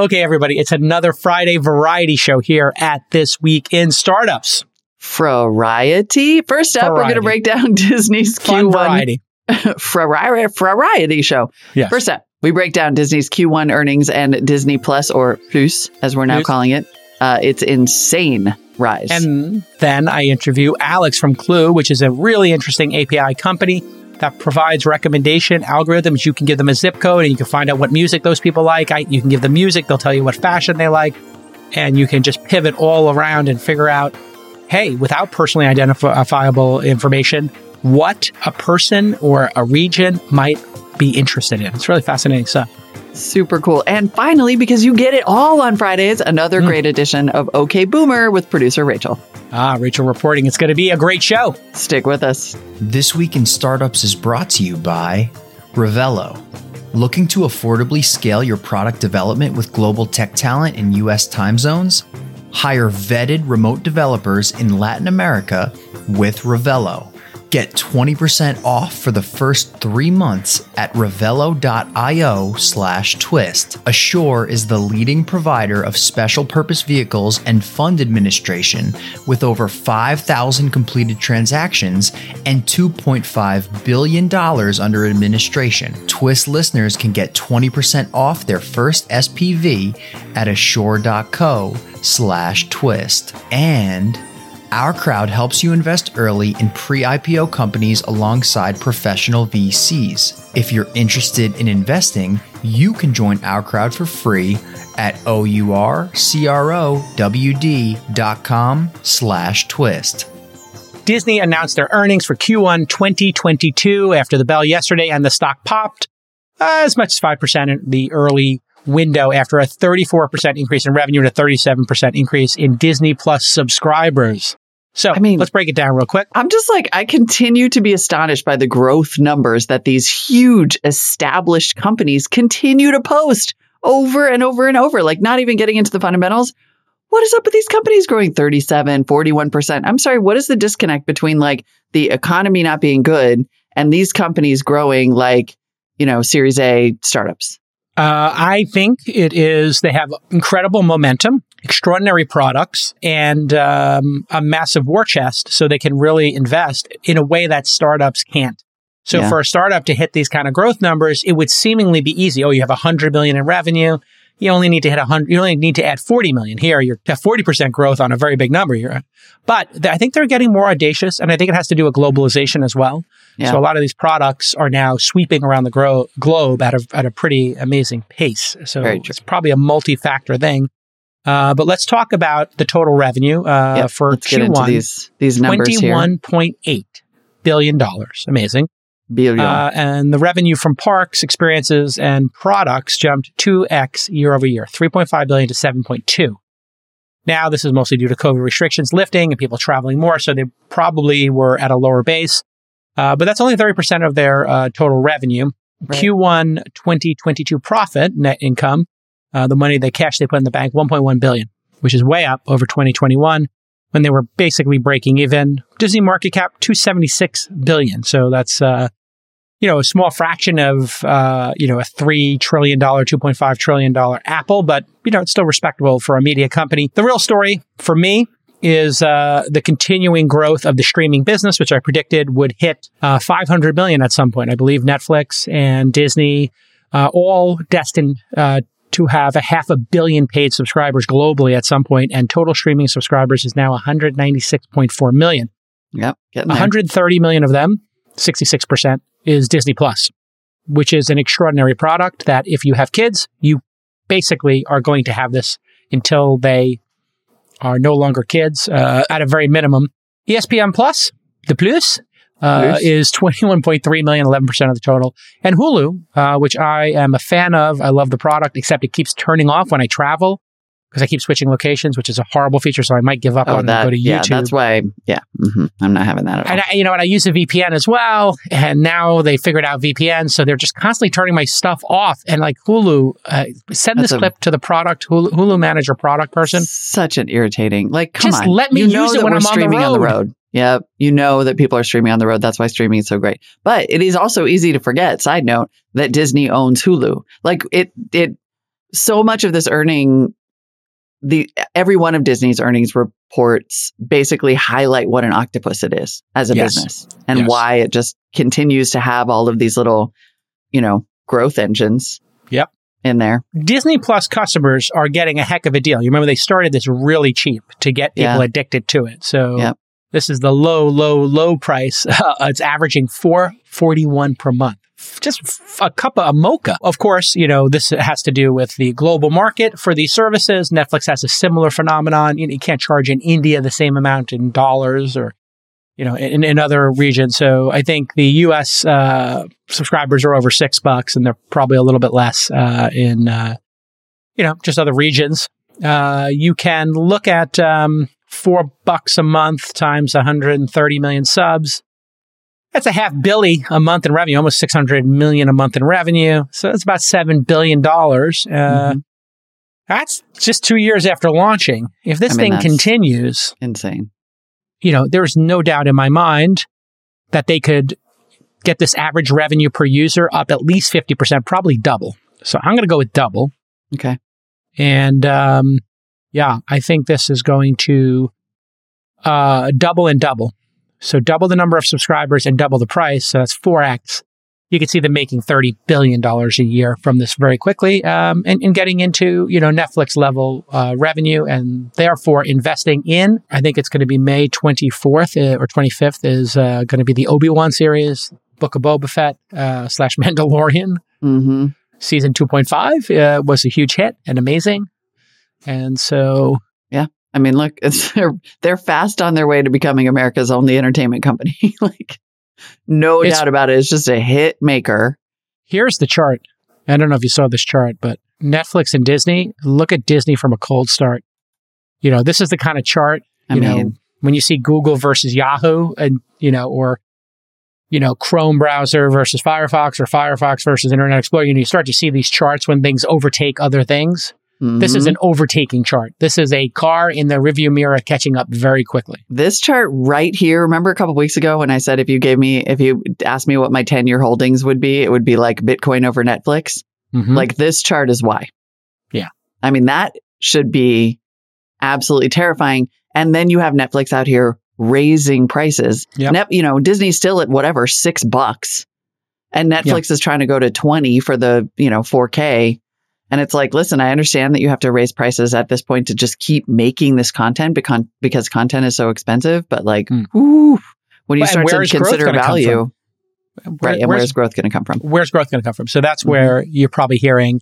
Okay, everybody, it's another Friday variety show here at This Week in Startups. Variety. First up, we're going to break down Disney's Q1 variety. Variety show. Yes. First up, we break down Disney's Q1 earnings and Disney Plus, or Plus, as we're now calling it. It's insane rise. And then I interview Alex from Qloo, which is a really interesting API company that provides recommendation algorithms. You can give them a zip code and you can find out what music those people like. You can give them music. They'll tell you what fashion they like. And you can just pivot all around and figure out, hey, without personally identifiable information, what a person or a region might be interested in. It's really fascinating stuff. Super cool. And finally, because you get it all on Fridays, another great edition of OK Boomer with producer Rachel. Rachel reporting. It's going to be a great show. Stick with us. This Week in Startups is brought to you by Revelo. Looking to affordably scale your product development with global tech talent in U.S. time zones? Hire vetted remote developers in Latin America with Revelo. Get 20% off for the first 3 months at revelo.io/twist. Assure is the leading provider of special purpose vehicles and fund administration with over 5,000 completed transactions and $2.5 billion under administration. Twist listeners can get 20% off their first SPV at assure.co/twist. And OurCrowd helps you invest early in pre-IPO companies alongside professional VCs. If you're interested in investing, you can join OurCrowd for free at OurCrowd.com/twist. Disney announced their earnings for Q1 2022 after the bell yesterday, and the stock popped as much as 5% in the early window after a 34% increase in revenue and a 37% increase in Disney Plus subscribers. So let's break it down real quick. I'm just like, I continue to be astonished by the growth numbers that these huge established companies continue to post over and over and over, like not even getting into the fundamentals. What is up with these companies growing 37, 41%? I'm sorry, what is the disconnect between like the economy not being good and these companies growing like, you know, Series A startups? I think it is they have incredible momentum, extraordinary products, and a massive war chest so they can really invest in a way that startups can't. So for a startup to hit these kind of growth numbers, it would seemingly be easy. Oh, you have $100 million in revenue. You only need to hit 100. You only need to add 40 million here. You're at 40% growth on a very big number here. But I think they're getting more audacious, and I think it has to do with globalization as well. Yeah. So a lot of these products are now sweeping around the globe at a pretty amazing pace. So it's probably a multi-factor thing. But let's talk about the total revenue for Q1. These numbers here. $21.8 billion. Amazing. And the revenue from parks, experiences, and products jumped 2x year over year, 3.5 billion to 7.2. Now, this is mostly due to COVID restrictions lifting and people traveling more, so they probably were at a lower base. But that's only 30% of their total revenue. Right. Q1 2022 profit, net income, the money, the cash they put in the bank, 1.1 billion, which is way up over 2021. When they were basically breaking even. Disney market cap, 276 billion. So that's, a small fraction of, a $3 trillion, $2.5 trillion Apple, but, it's still respectable for a media company. The real story for me is the continuing growth of the streaming business, which I predicted would hit 500 million at some point. I believe Netflix and Disney, all destined to have 500 million paid subscribers globally at some point, and total streaming subscribers is now 196.4 million. Yep. 130 million of them, 66%, is Disney Plus, which is an extraordinary product that if you have kids, you basically are going to have this until they are no longer kids, at a very minimum. ESPN Plus, the Plus, is 21.3 million, 11% of the total. And Hulu, which I am a fan of. I love the product, except it keeps turning off when I travel because I keep switching locations, which is a horrible feature. So I might give up on that, go to YouTube. Yeah, that's why. Yeah. Mm-hmm. I'm not having that at all. And I use a VPN as well. And now they figured out VPN. So they're just constantly turning my stuff off. And like Hulu, send that's this clip to the product, Hulu manager product person. Such an irritating, like, come just on. Just let me use it when I'm on the road. Yeah, you know that people are streaming on the road. That's why streaming is so great. But it is also easy to forget, side note, that Disney owns Hulu. Like it so much of this earning, every one of Disney's earnings reports basically highlight what an octopus it is as a business, and why it just continues to have all of these little, you know, growth engines. Yep. In there. Disney Plus customers are getting a heck of a deal. You remember they started this really cheap to get people addicted to it. So this is the low, low, low price. It's averaging $4.41 per month. Just a cup of a mocha. Of course, you know, this has to do with the global market for these services. Netflix has a similar phenomenon. You know, you can't charge in India the same amount in dollars or, you know, in other regions. So I think the U.S. Subscribers are over $6, and they're probably a little bit less in, you know, just other regions. You can look at $4 a month times 130 million subs. That's a $500 million a month in revenue, almost $600 million a month in revenue. So that's about $7 billion. That's just 2 years after launching. If this thing continues, insane. You know, there's no doubt in my mind that they could get this average revenue per user up at least 50%, probably double. So I'm going to go with double. Okay. And I think this is going to double and double. So double the number of subscribers and double the price. So that's 4x. You can see them making $30 billion a year from this very quickly, and getting into, you know, Netflix level revenue, and therefore investing in, I think it's going to be May 24th or 25th is going to be the Obi-Wan series, Book of Boba Fett / Mandalorian. Mm-hmm. Season 2.5 was a huge hit and amazing. And so... I mean, look, they're fast on their way to becoming America's only entertainment company. Like, no doubt about it. It's just a hit maker. Here's the chart. I don't know if you saw this chart, but Netflix and Disney, look at Disney from a cold start. You know, this is the kind of chart, you know, when you see Google versus Yahoo, and, you know, or, you know, Chrome browser versus Firefox, or Firefox versus Internet Explorer, you know, you start to see these charts when things overtake other things. Mm-hmm. This is an overtaking chart. This is a car in the rearview mirror catching up very quickly. This chart right here, remember a couple of weeks ago when I said if you asked me what my 10-year holdings would be, it would be like Bitcoin over Netflix. Mm-hmm. Like, this chart is why. Yeah. I mean, that should be absolutely terrifying. And then you have Netflix out here raising prices. Yep. You know, Disney's still at whatever, $6. And Netflix is trying to go to 20 for the, you know, 4K. And it's like, listen, I understand that you have to raise prices at this point to just keep making this content because content is so expensive. But like, when you start to consider value, right? And where's growth going to come from? Where's growth going to come from? So that's where you're probably hearing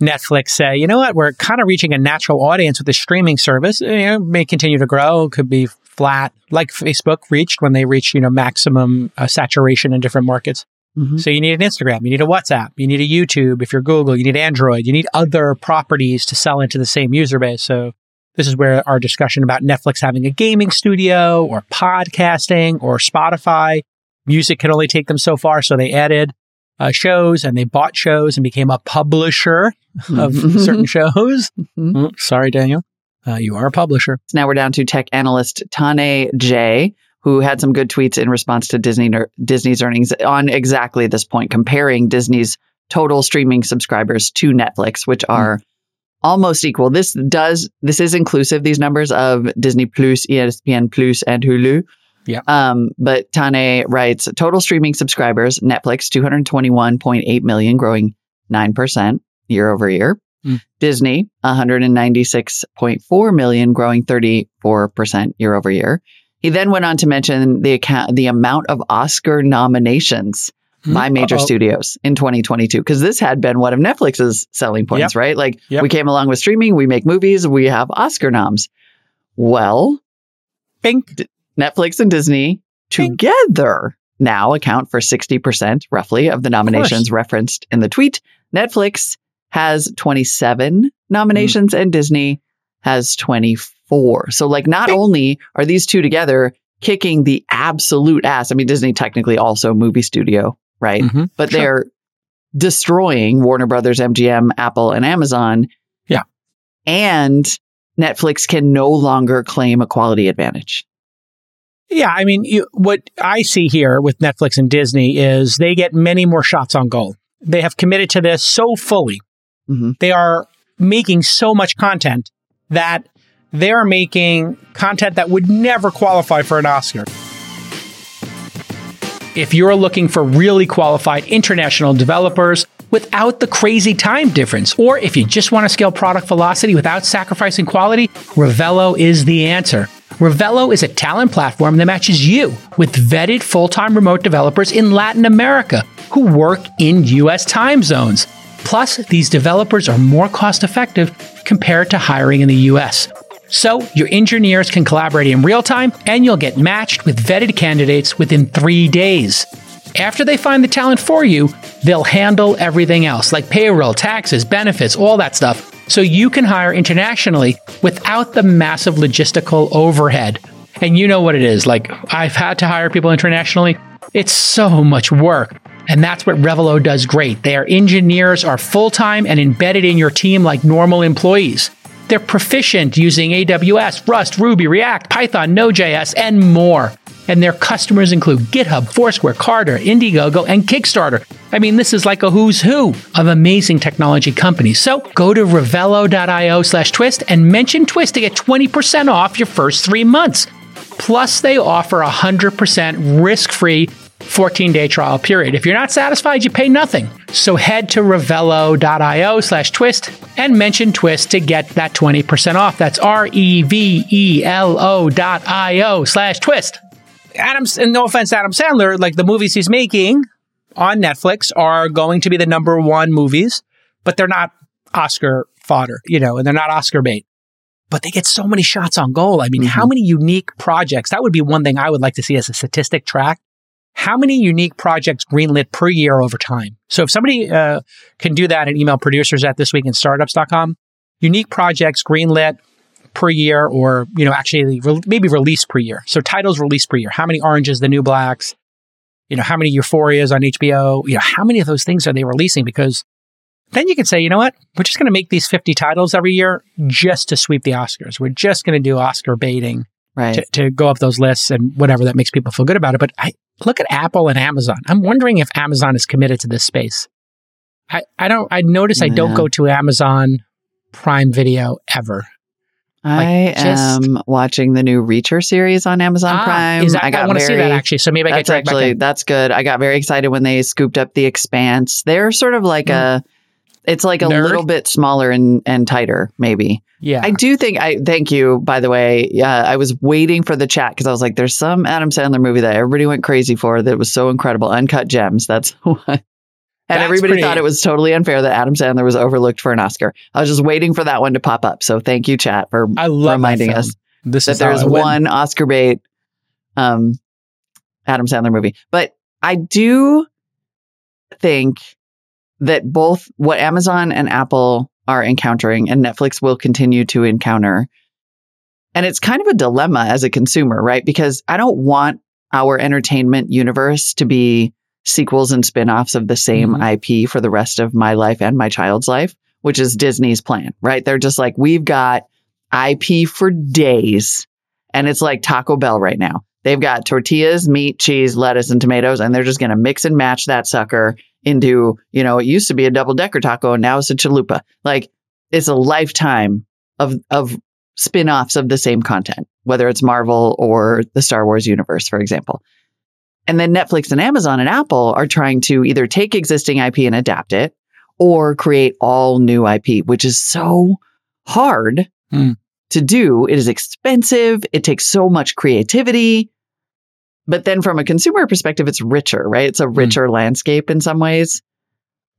Netflix say, you know what, we're kind of reaching a natural audience with the streaming service. You know, it may continue to grow. It could be flat, like Facebook reached when they reached, you know, maximum saturation in different markets. Mm-hmm. So you need an Instagram, you need a WhatsApp, you need a YouTube. If you're Google, you need Android, you need other properties to sell into the same user base. So this is where our discussion about Netflix having a gaming studio or podcasting or Spotify. Music can only take them so far. So they added shows, and they bought shows and became a publisher of certain shows. Mm-hmm. Sorry, Daniel. You are a publisher. So now we're down to tech analyst Taneh Jay, who had some good tweets in response to Disney's earnings on exactly this point, comparing Disney's total streaming subscribers to Netflix, which are almost equal. This is inclusive, these numbers, of Disney Plus, ESPN Plus, and Hulu. Yeah. But Taneh writes, total streaming subscribers, Netflix, 221.8 million, growing 9% year over year. Disney, 196.4 million, growing 34% year over year. He then went on to mention the amount of Oscar nominations by major studios in 2022, because this had been one of Netflix's selling points, right? Like, we came along with streaming, we make movies, we have Oscar noms. Well, Netflix and Disney together now account for 60% roughly of the nominations referenced in the tweet. Netflix has 27 nominations and Disney has 24. So like, not only are these two together kicking the absolute ass, I mean, Disney technically also movie studio, right? Mm-hmm, but they're destroying Warner Brothers, MGM, Apple, and Amazon. Yeah. And Netflix can no longer claim a quality advantage. Yeah. I mean, what I see here with Netflix and Disney is they get many more shots on goal. They have committed to this so fully. Mm-hmm. They are making so much content that they're making content that would never qualify for an Oscar. If you're looking for really qualified international developers without the crazy time difference, or if you just want to scale product velocity without sacrificing quality, Revelo is the answer. Revelo is a talent platform that matches you with vetted full-time remote developers in Latin America who work in US time zones. Plus, these developers are more cost-effective compared to hiring in the US. So your engineers can collaborate in real time, and you'll get matched with vetted candidates within 3 days. After they find the talent for you, they'll handle everything else, like payroll, taxes, benefits, all that stuff, so you can hire internationally without the massive logistical overhead. And you know what it is, like, I've had to hire people internationally. It's so much work. And that's what Revelo does great. Their engineers are full-time and embedded in your team like normal employees. They're proficient using AWS, Rust, Ruby, React, Python, Node.js, and more. And their customers include GitHub, Foursquare, Carter, Indiegogo, and Kickstarter. I mean, this is like a who's who of amazing technology companies. So go to revelo.io/twist and mention twist to get 20% off your first 3 months. Plus, they offer 100% risk-free 14-day trial period. If you're not satisfied, you pay nothing. So head to revelo.io/twist and mention twist to get that 20% off. That's revelo.io/twist. And no offense to Adam Sandler, like the movies he's making on Netflix are going to be the number one movies, but they're not Oscar fodder, you know, and they're not Oscar bait. But they get so many shots on goal. I mean, how many unique projects? That would be one thing I would like to see as a statistic track. How many unique projects greenlit per year over time? So if somebody can do that and email producers@thisweekinstartups.com, unique projects greenlit per year, or, you know, actually maybe released per year. So titles released per year. How many Orange is the New Blacks? You know, how many Euphorias on HBO? You know, how many of those things are they releasing? Because then you can say, you know what? We're just going to make these 50 titles every year just to sweep the Oscars. We're just going to do Oscar baiting. Right. To go up those lists and whatever, that makes people feel good about it. But I look at Apple and Amazon. I'm wondering if Amazon is committed to this space. I don't go to Amazon Prime Video ever. I am watching the new Reacher series on Amazon Prime. I want to see that, actually. So maybe I get dragged back in. That's good. I got very excited when they scooped up The Expanse. They're sort of like It's like a little bit smaller and tighter, maybe. Yeah. I do think, thank you, by the way. I was waiting for the chat because I was like, there's some Adam Sandler movie that everybody went crazy for that was so incredible. Uncut Gems. That's what. And everybody thought it was totally unfair that Adam Sandler was overlooked for an Oscar. I was just waiting for that one to pop up. So thank you, chat, for reminding us that there's one Oscar bait Adam Sandler movie. But I do think that both what Amazon and Apple are encountering and Netflix will continue to encounter. And it's kind of a dilemma as a consumer, right? Because I don't want our entertainment universe to be sequels and spin-offs of the same IP for the rest of my life and my child's life, which is Disney's plan, right? They're just like, we've got IP for days. And it's like Taco Bell right now. They've got tortillas, meat, cheese, lettuce, and tomatoes, and they're just going to mix and match that sucker into, you know, it used to be a double-decker taco, and now it's a chalupa. Like, it's a lifetime of spin-offs of the same content, whether it's Marvel or the Star Wars universe, for example. And then Netflix and Amazon and Apple are trying to either take existing IP and adapt it, or create all new IP, which is so hard to do. It is expensive. It takes so much creativity. But then from a consumer perspective, it's richer, right? It's a richer landscape in some ways.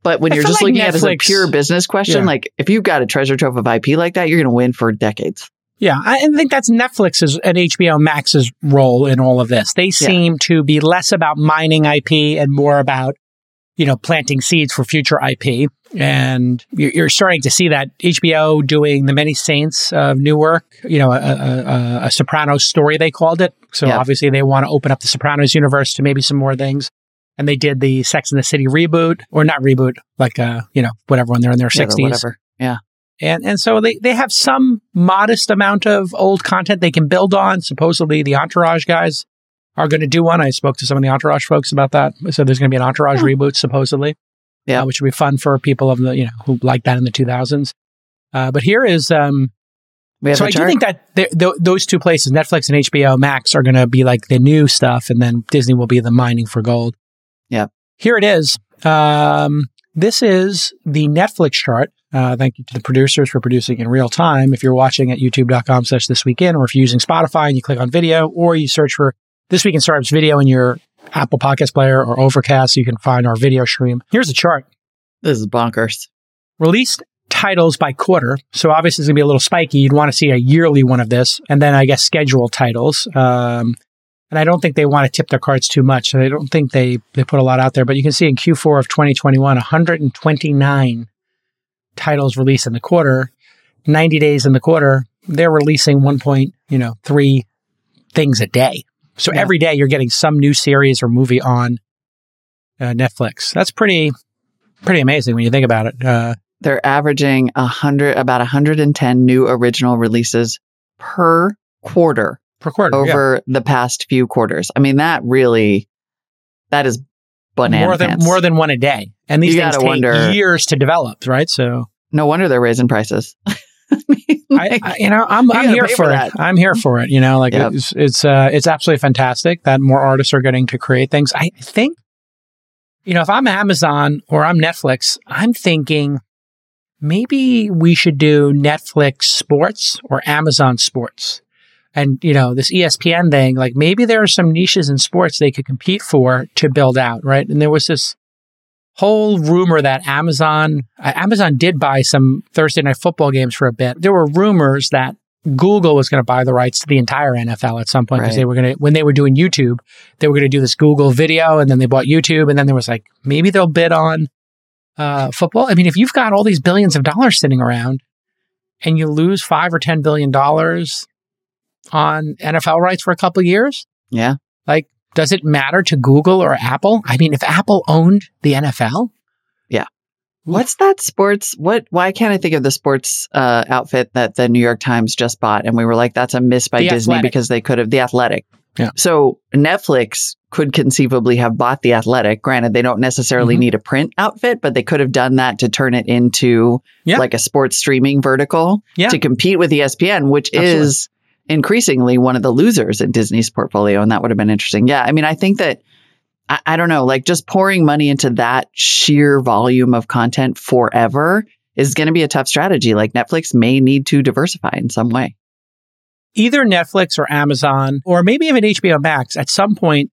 But when you're just looking at it as a pure business question, like if you've got a treasure trove of IP like that, you're going to win for decades. Yeah. I think that's Netflix's and HBO Max's role in all of this. They seem to be less about mining IP and more about, you know, planting seeds for future IP. And you're starting to see that HBO doing The Many Saints of Newark, you know, a Sopranos story, they called it. So obviously they want to open up the Sopranos universe to maybe some more things. And they did the Sex and the City reboot, or not reboot, like, you know, whatever, when they're in their 60s. Whatever. Yeah. And so they have some modest amount of old content they can build on. Supposedly the Entourage guys are going to do one. I spoke to some of the Entourage folks about that. So there's going to be an Entourage reboot, supposedly. which would be fun for people of the, you know, who like that in the 2000s. But here is, we have so a chart. I do think that those two places, Netflix and HBO Max, are going to be like the new stuff, and then Disney will be the mining for gold. Yeah. Here it is. This is the Netflix chart. Thank you to the producers for producing in real time. If you're watching at youtube.com/thisweekend, or if you're using Spotify and you click on video, or you search for This Week in Startups video in your Apple Podcast Player or Overcast, you can find our video stream. Here's the chart. This is bonkers. Released titles by quarter. So obviously it's going to be a little spiky. You'd want to see a yearly one of this. And then I guess scheduled titles. And I don't think they want to tip their cards too much. So I don't think they put a lot out there. But you can see in Q4 of 2021, 129 titles released in the quarter, 90 days in the quarter. They're releasing 1.3 things a day. So every day you're getting some new series or movie on Netflix. That's pretty amazing when you think about it. They're averaging about 110 new original releases per quarter. Per quarter, over the past few quarters. I mean, that is bananas. More than one a day. And these things take years to develop, right? So no wonder they're raising prices. I mean, I'm here for it. I'm here for it. You know, like it's absolutely fantastic that more artists are getting to create things. I think, you know, if I'm Amazon or I'm Netflix, I'm thinking, maybe we should do Netflix Sports or Amazon Sports. And, you know, this ESPN thing, like maybe there are some niches in sports they could compete for to build out, right? And there was this whole rumor that Amazon did buy some Thursday night football games for a bit. There were rumors that Google was going to buy the rights to the entire NFL at some point, because they were going to, when they were doing YouTube, they were going to do this Google video, and then they bought YouTube, and then there was like, maybe they'll bid on football. I mean, if you've got all these billions of dollars sitting around and you lose $5 or $10 billion on NFL rights for a couple of years, like, does it matter to Google or Apple? I mean, if Apple owned the NFL, what's that sports? Why can't I think of the sports outfit that the New York Times just bought? And we were like, that's a miss by Disney because they could have the Athletic. Yeah. So Netflix could conceivably have bought the Athletic. Granted, they don't necessarily need a print outfit, but they could have done that to turn it into like a sports streaming vertical to compete with ESPN, which is increasingly one of the losers in Disney's portfolio. And that would have been interesting. Yeah. I mean, I think that, I don't know, like just pouring money into that sheer volume of content forever is going to be a tough strategy. Like Netflix may need to diversify in some way. Either Netflix or Amazon, or maybe even HBO Max, at some point,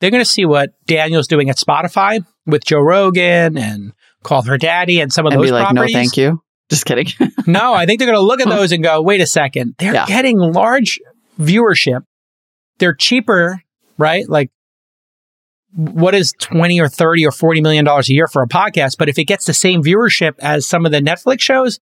they're going to see what Daniel's doing at Spotify with Joe Rogan and Call Her Daddy and some of those properties. And be like, no, thank you. Just kidding. No, I think they're going to look at those and go, wait a second. They're getting large viewership. They're cheaper, right? Like, what is $20 or $30 or $40 million a year for a podcast? But if it gets the same viewership as some of the Netflix shows,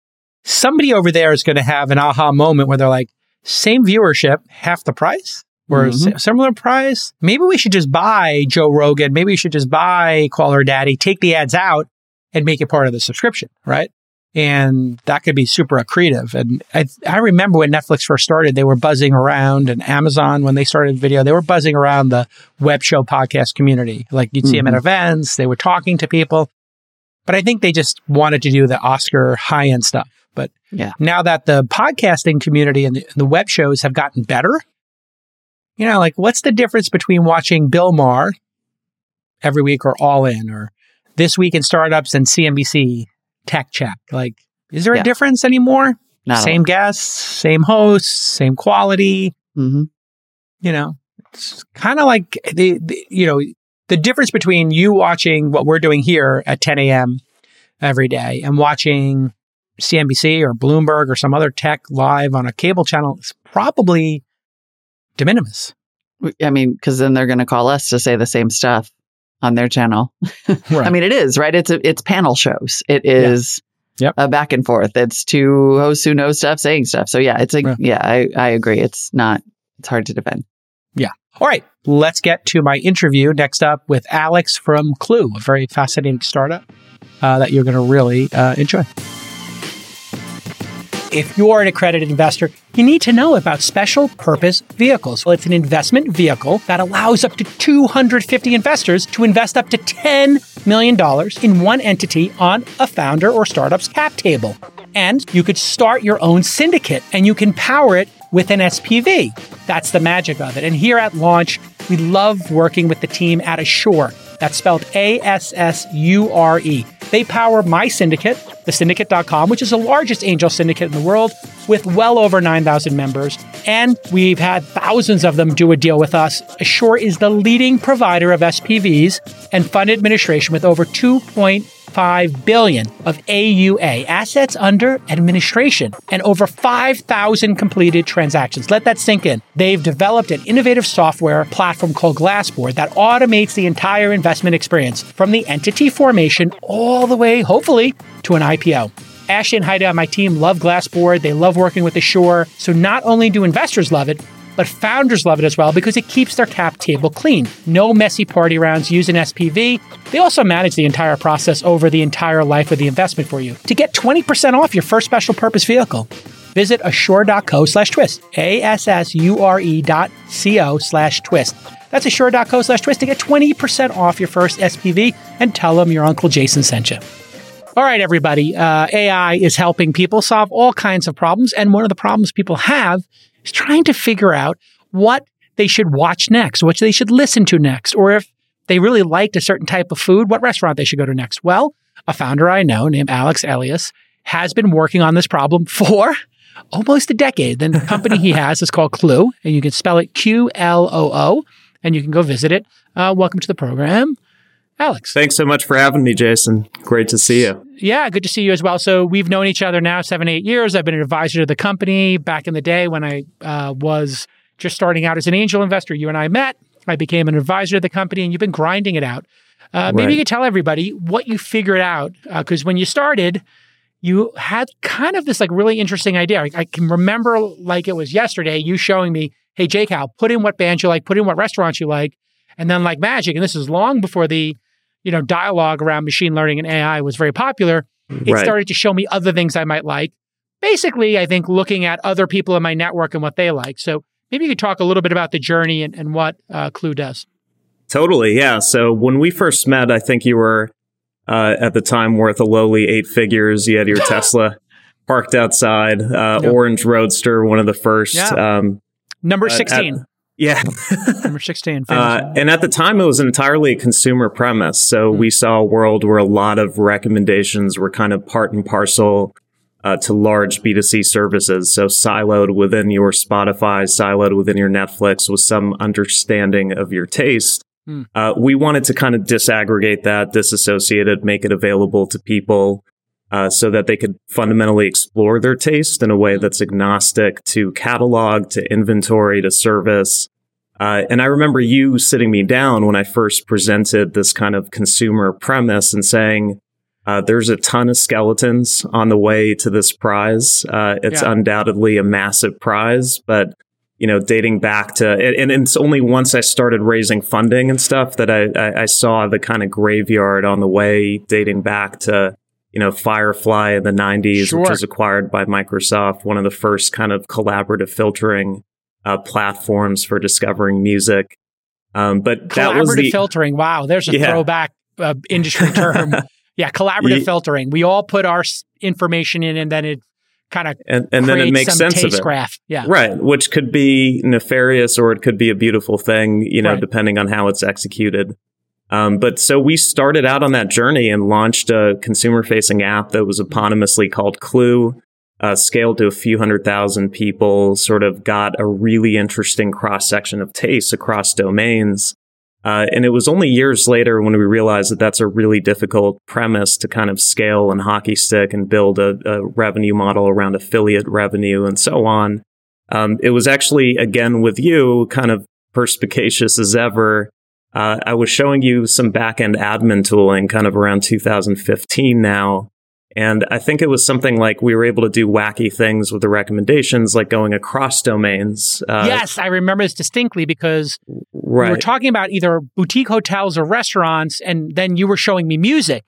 somebody over there is going to have an aha moment where they're like, same viewership, half the price, or similar price. Maybe we should just buy Joe Rogan. Maybe we should just buy Call Her Daddy, take the ads out, and make it part of the subscription, right? And that could be super accretive. And I remember when Netflix first started, they were buzzing around, and Amazon, when they started video, they were buzzing around the web show podcast community. Like you'd see them at events, they were talking to people. But I think they just wanted to do the Oscar high-end stuff. But now that the podcasting community and the web shows have gotten better, you know, like what's the difference between watching Bill Maher every week or All In or This Week in Startups and CNBC Tech Chat? Like, is there a difference anymore? Not same guests, same hosts, same quality. You know, it's kind of like the difference between you watching what we're doing here at 10 a.m. every day and watching CNBC or Bloomberg or some other tech live on a cable channel is probably de minimis. I mean, because then they're going to call us to say the same stuff on their channel. I mean, it is, right? It's panel shows. It is a back and forth. It's two hosts who know stuff saying stuff. So it's like, I agree. It's hard to defend. Yeah. All right. Let's get to my interview next up with Alex from Qloo, a very fascinating startup that you're going to really enjoy. If you are an accredited investor, you need to know about special purpose vehicles. Well, it's an investment vehicle that allows up to 250 investors to invest up to $10 million in one entity on a founder or startup's cap table. And you could start your own syndicate and you can power it with an SPV. That's the magic of it. And here at launch, we love working with the team at Assure. That's spelled A-S-S-U-R-E. They power my syndicate, thesyndicate.com, which is the largest angel syndicate in the world with well over 9,000 members. And we've had thousands of them do a deal with us. Assure is the leading provider of SPVs and fund administration with over $2.5 billion of AUA, assets under administration, and over 5,000 completed transactions. Let that sink in. They've developed an innovative software platform called Glassboard that automates the entire investment experience from the entity formation all the way, hopefully, to an IPO. Ashley and Heidi on my team love Glassboard. They love working with Assure. So not only do investors love it, but founders love it as well because it keeps their cap table clean. No messy party rounds, use an SPV. They also manage the entire process over the entire life of the investment for you. To get 20% off your first special purpose vehicle, visit assure.co/twist, ASSURE.co/twist. That's assure.co/twist to get 20% off your first SPV and tell them your Uncle Jason sent you. All right, everybody, AI is helping people solve all kinds of problems. And one of the problems people have is trying to figure out what they should watch next, what they should listen to next, or if they really liked a certain type of food, what restaurant they should go to next. Well, a founder I know named Alex Elias has been working on this problem for almost a decade. Then the company he has is called Qloo, and you can spell it Qloo, and you can go visit it. Welcome to the program, Alex. Thanks so much for having me, Jason. Great to see you. Yeah, good to see you as well. So we've known each other now 7-8 years. I've been an advisor to the company. Back in the day when I was just starting out as an angel investor, you and I met. I became an advisor to the company, and you've been grinding it out. Maybe you could tell everybody what you figured out, because when you started, you had kind of this like really interesting idea. I can remember like it was yesterday, you showing me, hey, Jake, Hal, put in what bands you like, put in what restaurants you like, and then like magic. And this is long before the dialogue around machine learning and AI was very popular. It started to show me other things I might like. Basically, I think looking at other people in my network and what they like. So maybe you could talk a little bit about the journey and what Qloo does. Totally, yeah. So when we first met, I think you were at the time worth a lowly 8 figures. You had your Tesla parked outside, orange Roadster, one of the first. Yeah. Number 16. Yeah. Number 16. And at the time, it was entirely a consumer premise. So we saw a world where a lot of recommendations were kind of part and parcel to large B2C services. So siloed within your Spotify, siloed within your Netflix with some understanding of your taste. We wanted to kind of disaggregate that, disassociate it, make it available to people so that they could fundamentally explore their taste in a way that's agnostic to catalog, to inventory, to service. And I remember you sitting me down when I first presented this kind of consumer premise and saying, there's a ton of skeletons on the way to this prize. It's undoubtedly a massive prize, but dating back to, and it's only once I started raising funding and stuff that I saw the kind of graveyard on the way dating back to Firefly in the 90s, which was acquired by Microsoft, one of the first kind of collaborative filtering platforms for discovering music. But that was the... Collaborative filtering, wow, there's a throwback industry term. Collaborative filtering. We all put our information in and then it kind of and then it makes sense of it. Graph. Yeah. Right, which could be nefarious or it could be a beautiful thing, depending on how it's executed. But so we started out on that journey and launched a consumer-facing app that was eponymously called Qloo, scaled to a few 100,000 people, sort of got a really interesting cross-section of tastes across domains. And it was only years later when we realized that that's a really difficult premise to kind of scale and hockey stick and build a revenue model around affiliate revenue and so on. It was actually, again, with you, kind of perspicacious as ever. I was showing you some back-end admin tooling kind of around 2015 now, and I think it was something like we were able to do wacky things with the recommendations, like going across domains. Yes, I remember this distinctly because we were talking about either boutique hotels or restaurants, and then you were showing me music.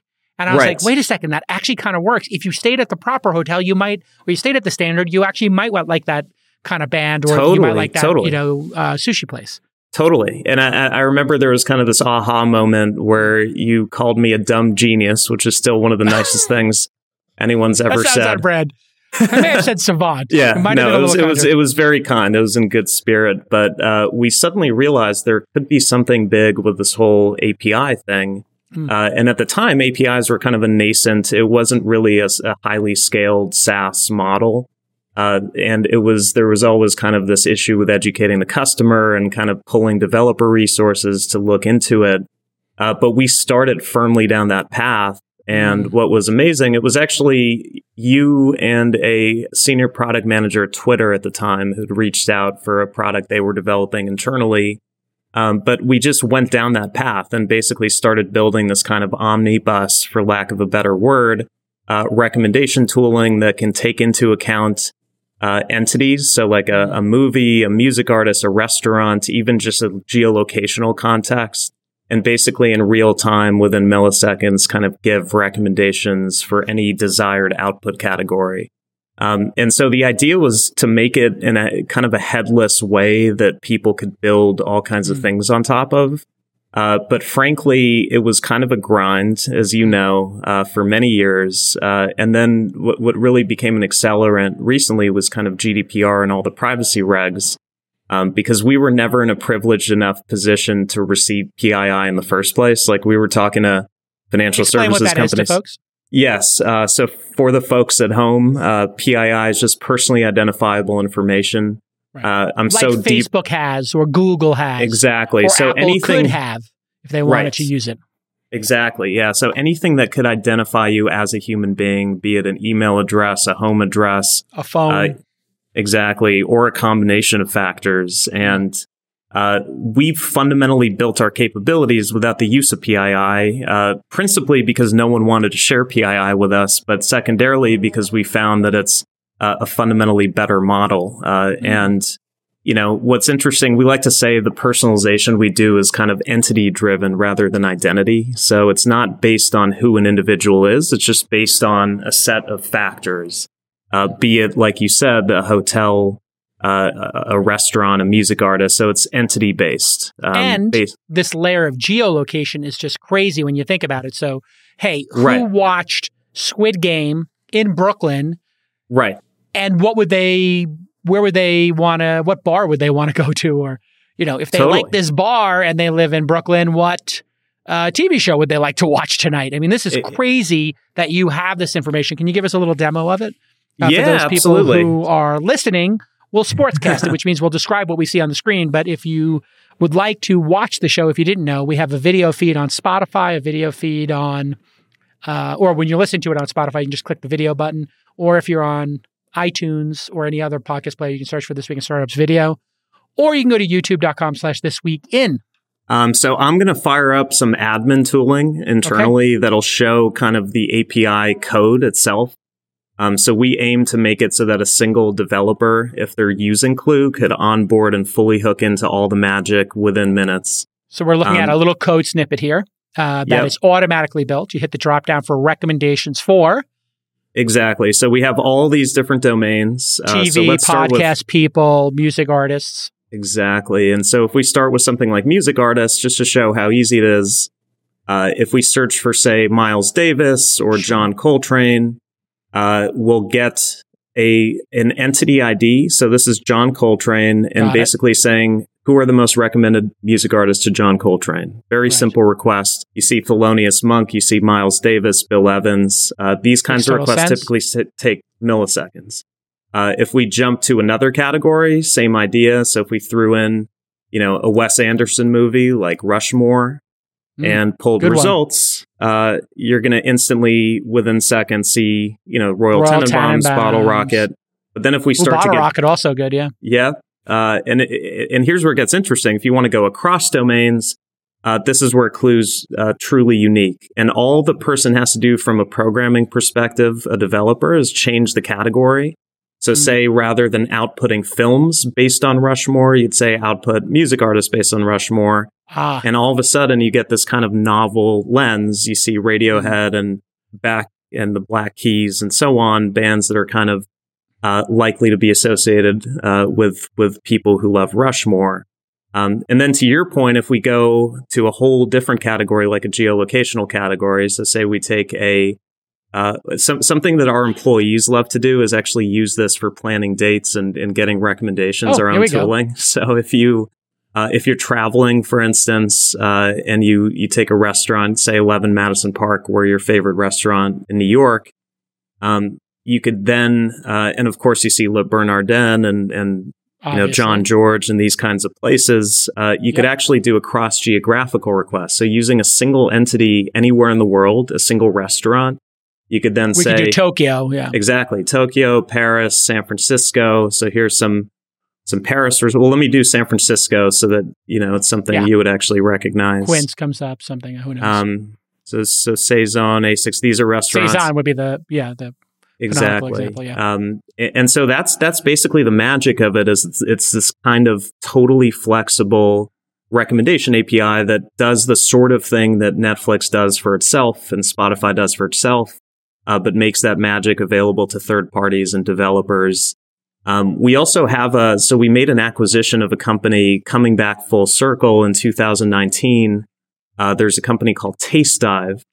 And I was like, wait a second, that actually kind of works. If you stayed at the proper hotel, you might, or you stayed at the Standard, you actually might like that kind of band, or you might like that, you know, sushi place. Totally. And I remember there was kind of this aha moment where you called me a dumb genius, which is still one of the nicest things anyone's ever said. That sounds bad. I may have said savant. Yeah, it was very kind. It was in good spirit. But we suddenly realized there could be something big with this whole API thing. And at the time, APIs were kind of a nascent. It wasn't really a highly scaled SaaS model. And there was always kind of this issue with educating the customer and kind of pulling developer resources to look into it. But we started firmly down that path. And what was amazing, it was actually you and a senior product manager at Twitter at the time who'd reached out for a product they were developing internally. But we just went down that path and basically started building this kind of omnibus, for lack of a better word, recommendation tooling that can take into account entities. So like a movie, a music artist, a restaurant, even just a geolocational context. And basically in real time, within milliseconds, kind of give recommendations for any desired output category. And so the idea was to make it in a kind of a headless way that people could build all kinds of things on top of. But frankly, it was kind of a grind, as you know, for many years. And then what really became an accelerant recently was kind of GDPR and all the privacy regs. Because we were never in a privileged enough position to receive PII in the first place. Like we were talking to financial services companies. Explain what that is to folks. Yes. So for the folks at home, PII is just personally identifiable information. Right. I'm like so deep. Facebook has, or Google has. Exactly. Or so Apple anything could have if they wanted to use it. Exactly. Yeah. So anything that could identify you as a human being, be it an email address, a home address, a phone. Exactly, or a combination of factors. And we've fundamentally built our capabilities without the use of PII, principally because no one wanted to share PII with us, but secondarily because we found that it's a fundamentally better model. And, you know, what's interesting, we like to say the personalization we do is kind of entity-driven rather than identity. So it's not based on who an individual is. It's just based on a set of factors. Be it, like you said, a hotel, a restaurant, a music artist. So it's entity-based. This layer of geolocation is just crazy when you think about it. So, hey, who watched Squid Game in Brooklyn? Right. And what bar would they want to go to? Or, you know, if they like this bar and they live in Brooklyn, what TV show would they like to watch tonight? I mean, this is crazy that you have this information. Can you give us a little demo of it? Yeah, for those people who are listening, we'll sportscast it, which means we'll describe what we see on the screen. But if you would like to watch the show, if you didn't know, we have a video feed on Spotify, a video feed on, or when you listen to it on Spotify, you can just click the video button. Or if you're on iTunes or any other podcast player, you can search for This Week in Startups video. Or you can go to youtube.com/thisweekin. So I'm going to fire up some admin tooling internally that'll show kind of the API code itself. So we aim to make it so that a single developer, if they're using Qloo, could onboard and fully hook into all the magic within minutes. So we're looking at a little code snippet here that is automatically built. You hit the drop down for recommendations for. Exactly. So we have all these different domains. TV, so let's podcast people, music artists. Exactly. And so if we start with something like music artists, just to show how easy it is, if we search for, say, Miles Davis or John Coltrane, we'll get an entity ID. So this is John Coltrane, and basically saying, who are the most recommended music artists to John Coltrane? Very simple request. You see Thelonious Monk, you see Miles Davis, Bill Evans. These kinds of requests typically take milliseconds. If we jump to another category, same idea. So if we threw in, you know, a Wes Anderson movie like Rushmore, and pulled results, you're going to instantly, within seconds, see, you know, Royal Tenenbaums, Bottle Rocket. But then if we start Bottle Rocket also good, yeah. Yeah. And here's where it gets interesting. If you want to go across domains, this is where Qloo's truly unique. And all the person has to do from a programming perspective, a developer, is change the category. So say, rather than outputting films based on Rushmore, you'd say output music artists based on Rushmore. And all of a sudden, you get this kind of novel lens. You see Radiohead and Back and the Black Keys and so on, bands that are kind of likely to be associated with people who love Rushmore. And then to your point, if we go to a whole different category, like a geolocational category, so say we take a something that our employees love to do is actually use this for planning dates and getting recommendations around tooling. Go. So if you're traveling, for instance, and you take a restaurant, say 11 Madison Park, where your favorite restaurant in New York, you could then, and of course you see Le Bernardin and obviously, John George and these kinds of places, you could actually do a cross-geographical request. So using a single entity anywhere in the world, a single restaurant, you could then say... We could do Tokyo, yeah. Exactly. Tokyo, Paris, San Francisco. So here's some Paris... Well, let me do San Francisco so that, it's something you would actually recognize. Quince comes up, something, who knows. So Saison, A6, these are restaurants. Saison would be the... Exactly. Example, yeah. And so that's basically the magic of it is it's this kind of totally flexible recommendation API that does the sort of thing that Netflix does for itself and Spotify does for itself, but makes that magic available to third parties and developers. We also have we made an acquisition of a company coming back full circle in 2019. There's a company called Taste Dive.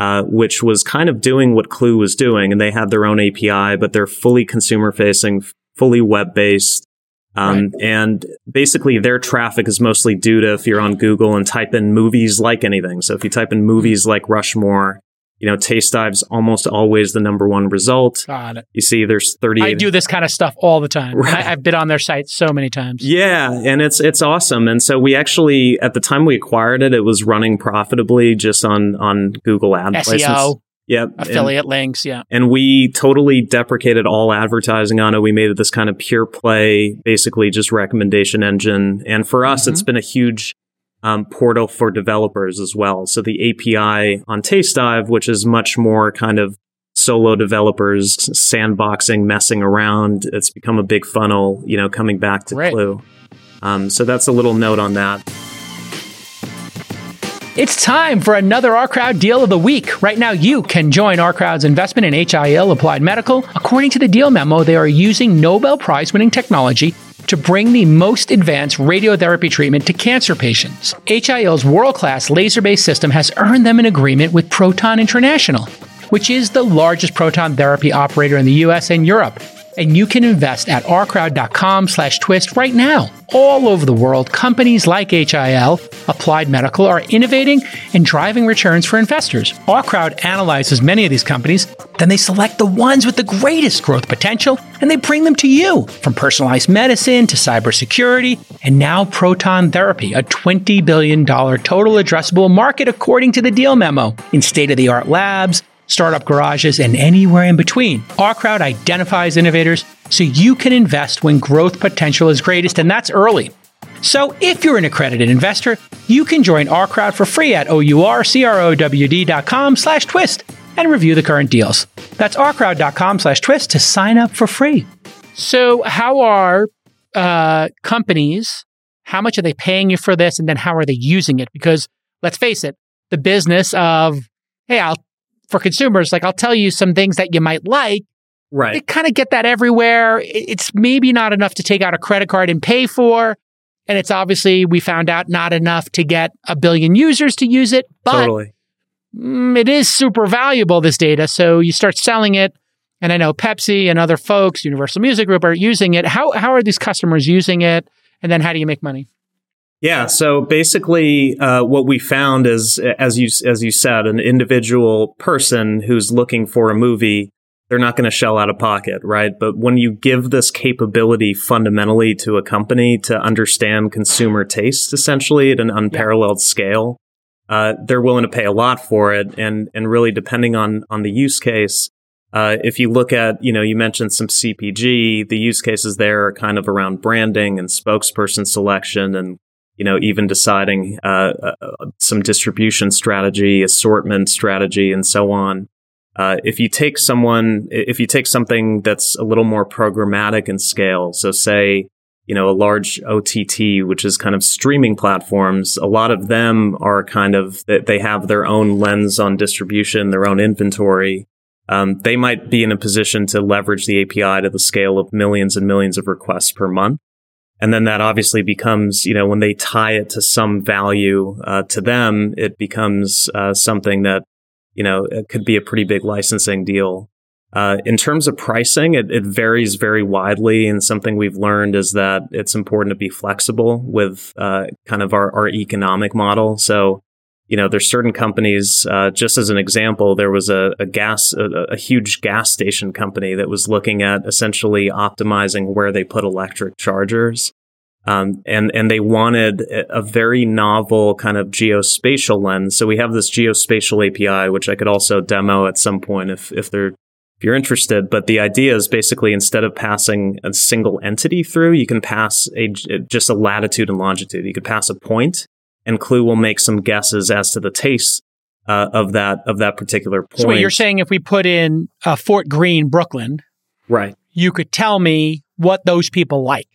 Which was kind of doing what Qloo was doing, and they had their own API, but they're fully consumer-facing, fully web-based. Right. And basically their traffic is mostly due to if you're on Google and type in movies like anything. So if you type in movies like Rushmore, Taste Dive's almost always the number one result. Got it. You see there's 38. I do this kind of stuff all the time. Right. I've been on their site so many times. Yeah, and it's awesome. And so we actually, at the time we acquired it, it was running profitably just on Google ad SEO, placements. Yep. Affiliate links, yeah. And we totally deprecated all advertising on it. We made it this kind of pure play, basically just recommendation engine. And for us, it's been a huge portal for developers as well. So the API on Taste Dive, which is much more kind of solo developers, sandboxing, messing around, it's become a big funnel, coming back to Qloo. So that's a little note on that. It's time for another OurCrowd Deal of the Week. Right now, you can join OurCrowd's investment in HIL Applied Medical. According to the deal memo, they are using Nobel Prize-winning technology to bring the most advanced radiotherapy treatment to cancer patients. HIL's world-class laser-based system has earned them an agreement with Proton International, which is the largest proton therapy operator in the US and Europe. And you can invest at ourcrowd.com/twist right now. All over the world, companies like HIL, Applied Medical, are innovating and driving returns for investors. OurCrowd analyzes many of these companies, then they select the ones with the greatest growth potential, and they bring them to you. From personalized medicine to cybersecurity, and now proton therapy, a $20 billion total addressable market according to the deal memo. In state-of-the-art labs, startup garages, and anywhere in between. OurCrowd identifies innovators so you can invest when growth potential is greatest, and that's early. So if you're an accredited investor, you can join OurCrowd for free at OurCrowd.com/twist and review the current deals. That's OurCrowd.com/twist to sign up for free. So how are companies, how much are they paying you for this, and then how are they using it? Because let's face it, the business of, hey, for consumers, I'll tell you some things that you might like. Right. They kind of get that everywhere. It's maybe not enough to take out a credit card and pay for. And it's obviously, we found out, not enough to get 1 billion users to use it. But totally. It is super valuable, this data. So you start selling it. And I know Pepsi and other folks, Universal Music Group, are using it. How are these customers using it? And then how do you make money? Yeah. So basically, what we found is, as you said, an individual person who's looking for a movie, they're not going to shell out of pocket, right? But when you give this capability fundamentally to a company to understand consumer taste, essentially at an unparalleled scale, they're willing to pay a lot for it. And really, depending on the use case, if you look at, you mentioned some CPG, the use cases there are kind of around branding and spokesperson selection and even deciding some distribution strategy, assortment strategy, and so on. If you take something that's a little more programmatic in scale, so say you know, a large OTT, which is kind of streaming platforms, a lot of them are kind of, they have their own lens on distribution, their own inventory. They might be in a position to leverage the API to the scale of millions and millions of requests per month. And then that obviously becomes, you know, when they tie it to some value to them, it becomes something that, you know, it could be a pretty big licensing deal. In terms of pricing, it varies very widely. And something we've learned is that it's important to be flexible with kind of our economic model. So, you know, there's certain companies, just as an example, there was a huge gas station company that was looking at essentially optimizing where they put electric chargers. And they wanted a very novel kind of geospatial lens. So we have this geospatial API, which I could also demo at some point if you're interested. But the idea is basically instead of passing a single entity through, you can pass just a latitude and longitude. You could pass a point. And Qloo will make some guesses as to the taste of that particular point. So wait, you're saying if we put in Fort Greene, Brooklyn, right? You could tell me what those people like.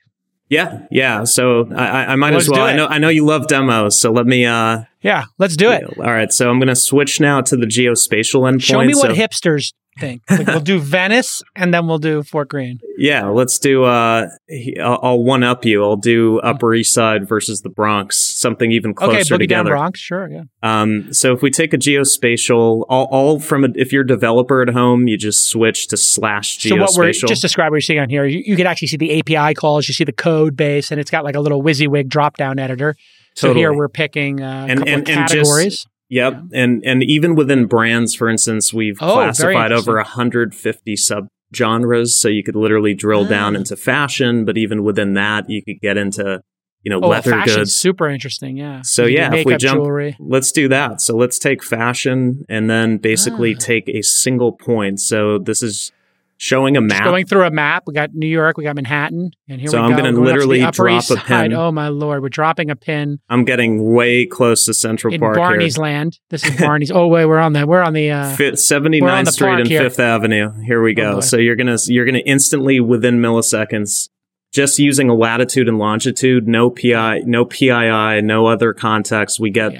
Yeah. So I might as well. I know you love demos, so let me. Yeah, let's do it. All right, so I'm going to switch now to the geospatial endpoint. Show me what hipsters think. Like we'll do Venice, and then we'll do Fort Greene. Yeah, let's do. I'll one up you. I'll do Upper East Side versus the Bronx. Something even closer together. Okay, boogie down Bronx. Sure, yeah. So if we take a geospatial, all from if you're a developer at home, you just switch to /geospatial. So what just describe what you're seeing on here. You can actually see the API calls. You see the code base, and it's got like a little WYSIWYG drop down editor. So here we're picking a couple of categories. Yep. Yeah. And even within brands, for instance, we've classified over 150 subgenres. So you could literally drill down into fashion, but even within that, you could get into, you know, leather goods. Super interesting. Yeah. So yeah, if we jump, jewelry. Let's do that. So let's take fashion and then basically take a single point. So this is showing a map. Just going through a map. We got New York, we got Manhattan, and here we go. So I'm going to literally drop a pin. Oh my Lord, we're dropping a pin. I'm getting way close to Central Park here. In Barney's land. This is Barney's. Oh wait, we're on the 79th Street and 5th Avenue. Here we go. So you're going to instantly within milliseconds, just using a latitude and longitude, no PII, no other context, we get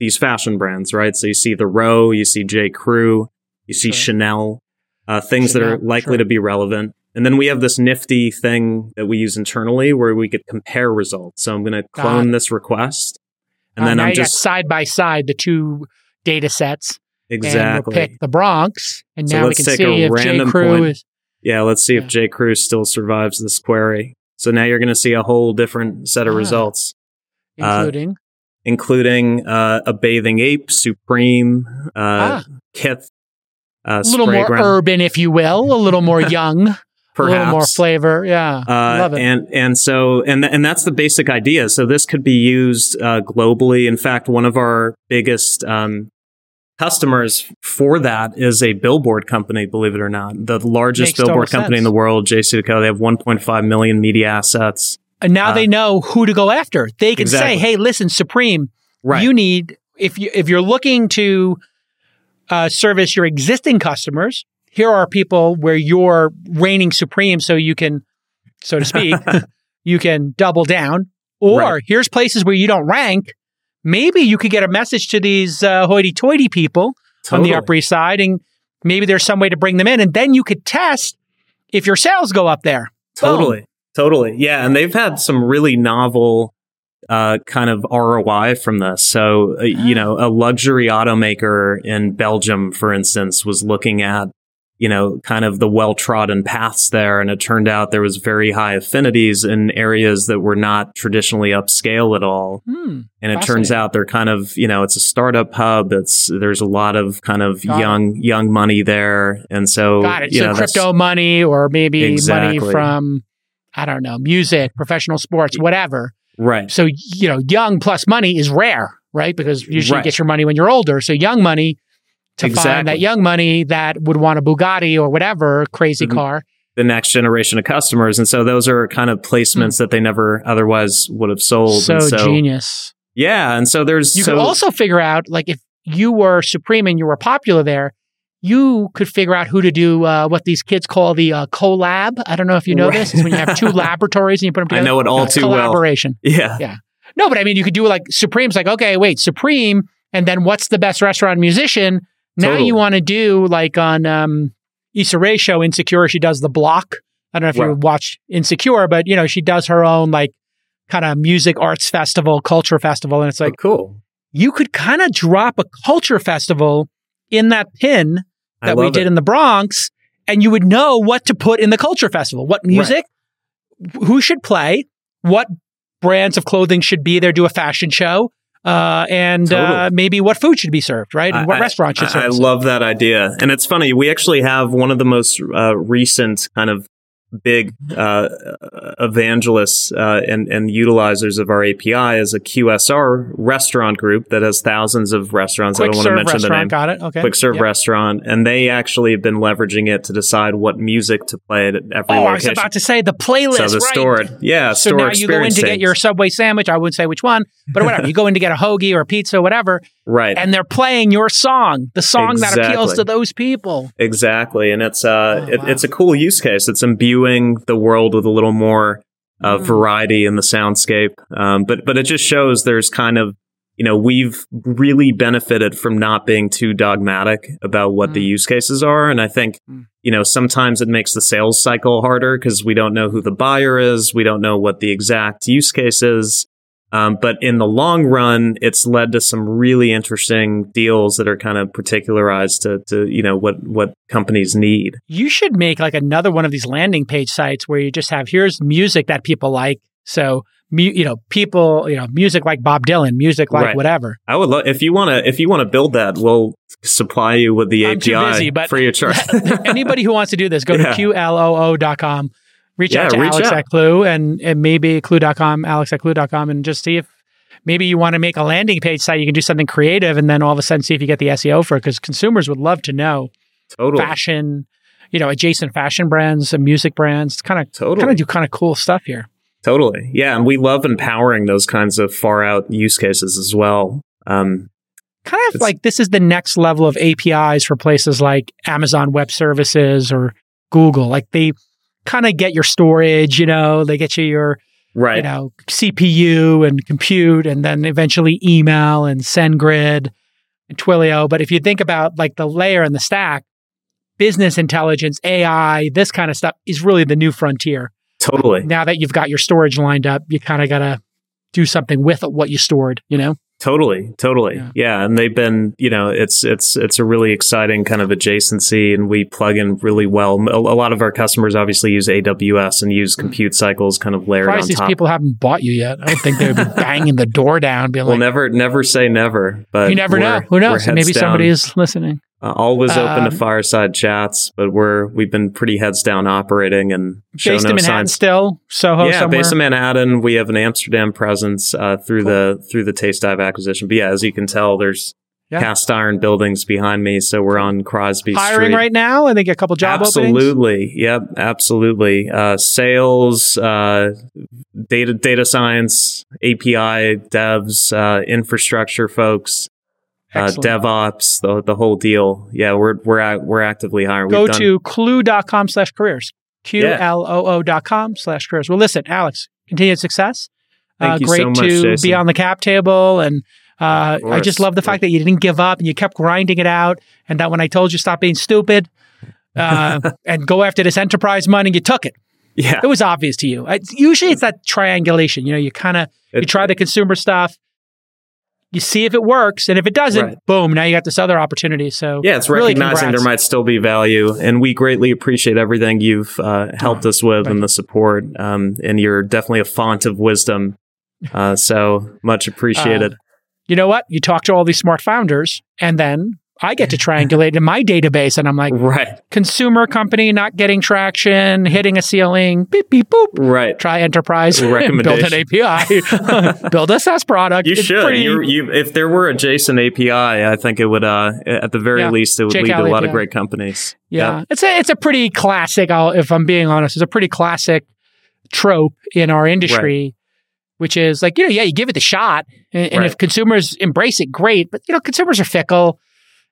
these fashion brands, right? So you see the row, you see J. Crew, you see Chanel. Things that are likely to be relevant. And then we have this nifty thing that we use internally where we could compare results. So I'm going to clone this request. And then I'm just side by side the two data sets. Exactly. And we'll pick the Bronx. And now we can see if J. Crew is. Yeah, let's see if J. Crew still survives this query. So now you're going to see a whole different set of results. Including a bathing ape, Supreme, Kith. A little more urban, if you will, a little more young, perhaps. A little more flavor. Yeah, love it. And that's the basic idea. So this could be used globally. In fact, one of our biggest customers for that is a billboard company, believe it or not. The largest billboard company in the world, JC Deco, they have 1.5 million media assets. And now they know who to go after. They can say, hey, listen, Supreme, you need, if you're looking to... service your existing customers. Here are people where you're reigning supreme, so you can, so to speak, you can double down. Or here's places where you don't rank. Maybe you could get a message to these hoity-toity people on the Upper East Side, and maybe there's some way to bring them in. And then you could test if your sales go up there. Totally. Yeah, and they've had some really novel kind of ROI from this. So, you know, a luxury automaker in Belgium, for instance, was looking at, you know, kind of the well-trodden paths there. And it turned out there was very high affinities in areas that were not traditionally upscale at all. And it turns out they're kind of, you know, it's a startup hub. There's a lot of kind of young money there. And so, you know, crypto money or maybe money from, I don't know, music, professional sports, whatever. Right. So, you know, young plus money is rare, right? Because usually you get your money when you're older. So young money, to find that young money that would want a Bugatti or whatever crazy car. The next generation of customers. And so those are kind of placements that they never otherwise would have sold. So genius. Yeah. And so there's... You could also figure out, like, if you were Supreme and you were popular there, you could figure out who to do what these kids call the collab. I don't know if you know this. It's when you have two laboratories and you put them together. I know it all too collaboration. Well. Collaboration. Yeah. No, but I mean, you could do like Supreme's like, okay, wait, Supreme, and then what's the best restaurant musician? Now you want to do like on Issa Rae's show, Insecure, she does The Block. I don't know if you watch Insecure, but you know, she does her own like kind of music arts festival, culture festival. And it's like, cool. You could kind of drop a culture festival in that pin that we did in the Bronx, and you would know what to put in the culture festival, what music, who should play, what brands of clothing should be there, do a fashion show, and maybe what food should be served, right? And what restaurant should serve. I love that idea. And it's funny, we actually have one of the most recent kind of big evangelists and utilizers of our API is a QSR restaurant group that has thousands of restaurants. Quick I don't want to mention the name. Got it. Okay. Quick serve restaurant. And they actually have been leveraging it to decide what music to play at every location. Oh, I was about to say the playlist, so the store, so now you go in to get your Subway sandwich. I wouldn't say which one, but whatever. You go in to get a hoagie or a pizza or whatever. Right. And they're playing your song, the song that appeals to those people. Exactly. And it's it's a cool use case. It's imbuing the world with a little more variety in the soundscape. But it just shows there's kind of, you know, we've really benefited from not being too dogmatic about what the use cases are. And I think, you know, sometimes it makes the sales cycle harder because we don't know who the buyer is. We don't know what the exact use case is. But in the long run, it's led to some really interesting deals that are kind of particularized to you know, what companies need. You should make like another one of these landing page sites where you just have, here's music that people like. So, music like Bob Dylan, music like whatever. I would love, if you want to build that, we'll supply you with the API free of charge. Anybody who wants to do this, go to qloo.com. Reach out to Alex at Qloo and maybe Qloo.com, alex@Qloo.com, and just see if maybe you want to make a landing page site. You can do something creative and then all of a sudden see if you get the SEO for it, because consumers would love to know fashion, you know, adjacent fashion brands and music brands. Kind of do cool stuff here. Totally. Yeah. And we love empowering those kinds of far out use cases as well. Kind of like this is the next level of APIs for places like Amazon Web Services or Google. Like they kind of get your storage, you know, they get you your, you know, CPU and compute, and then eventually email and SendGrid and Twilio. But if you think about like the layer and the stack, business intelligence, AI, this kind of stuff is really the new frontier. Totally. Now that you've got your storage lined up, you kind of got to do something with what you stored, you know? Totally. Yeah. And they've been, you know, it's a really exciting kind of adjacency, and we plug in really well. A lot of our customers obviously use AWS and use compute cycles kind of layered on top. These people haven't bought you yet. I don't think they would be banging the door down. Being like, never say never, but you never know. Who knows? Maybe somebody is listening. Always open to fireside chats, but we've been pretty heads down operating and show no signs. Based in Manhattan still, Soho somewhere? Yeah, based in Manhattan. We have an Amsterdam presence through the Taste Dive acquisition. But yeah, as you can tell, there's cast iron buildings behind me, so we're on Crosby Street. Hiring right now? I think a couple job openings? Absolutely. Yep, absolutely. Sales, data science, API, devs, infrastructure folks. DevOps, the whole deal. Yeah, we're actively hiring. Go to Qloo.com/careers. Qloo.com/careers. Well, listen, Alex, continued success. Thank you so much, Jason. Great to be on the cap table, and I just love the fact that you didn't give up and you kept grinding it out, and that when I told you stop being stupid and go after this enterprise money, you took it. Yeah, it was obvious to you. Usually, it's that triangulation. You know, you kind of try the consumer stuff. You see if it works, and if it doesn't, boom, now you got this other opportunity. So yeah, it's really recognizing there might still be value, and we greatly appreciate everything you've helped us with and the support, and you're definitely a font of wisdom. So much appreciated. You know what? You talk to all these smart founders, and then I get to triangulate in my database, and I'm like, consumer company not getting traction, hitting a ceiling, beep, beep, boop. Right. Try enterprise, build an API, build a SaaS product. You should. If there were a JSON API, I think it would, at the very least, it would lead to a lot of great companies. Yeah. Yep. It's a pretty classic, if I'm being honest, it's a pretty classic trope in our industry. Right. Which is like, you know, you give it the shot, and if consumers embrace it, great. But, you know, consumers are fickle.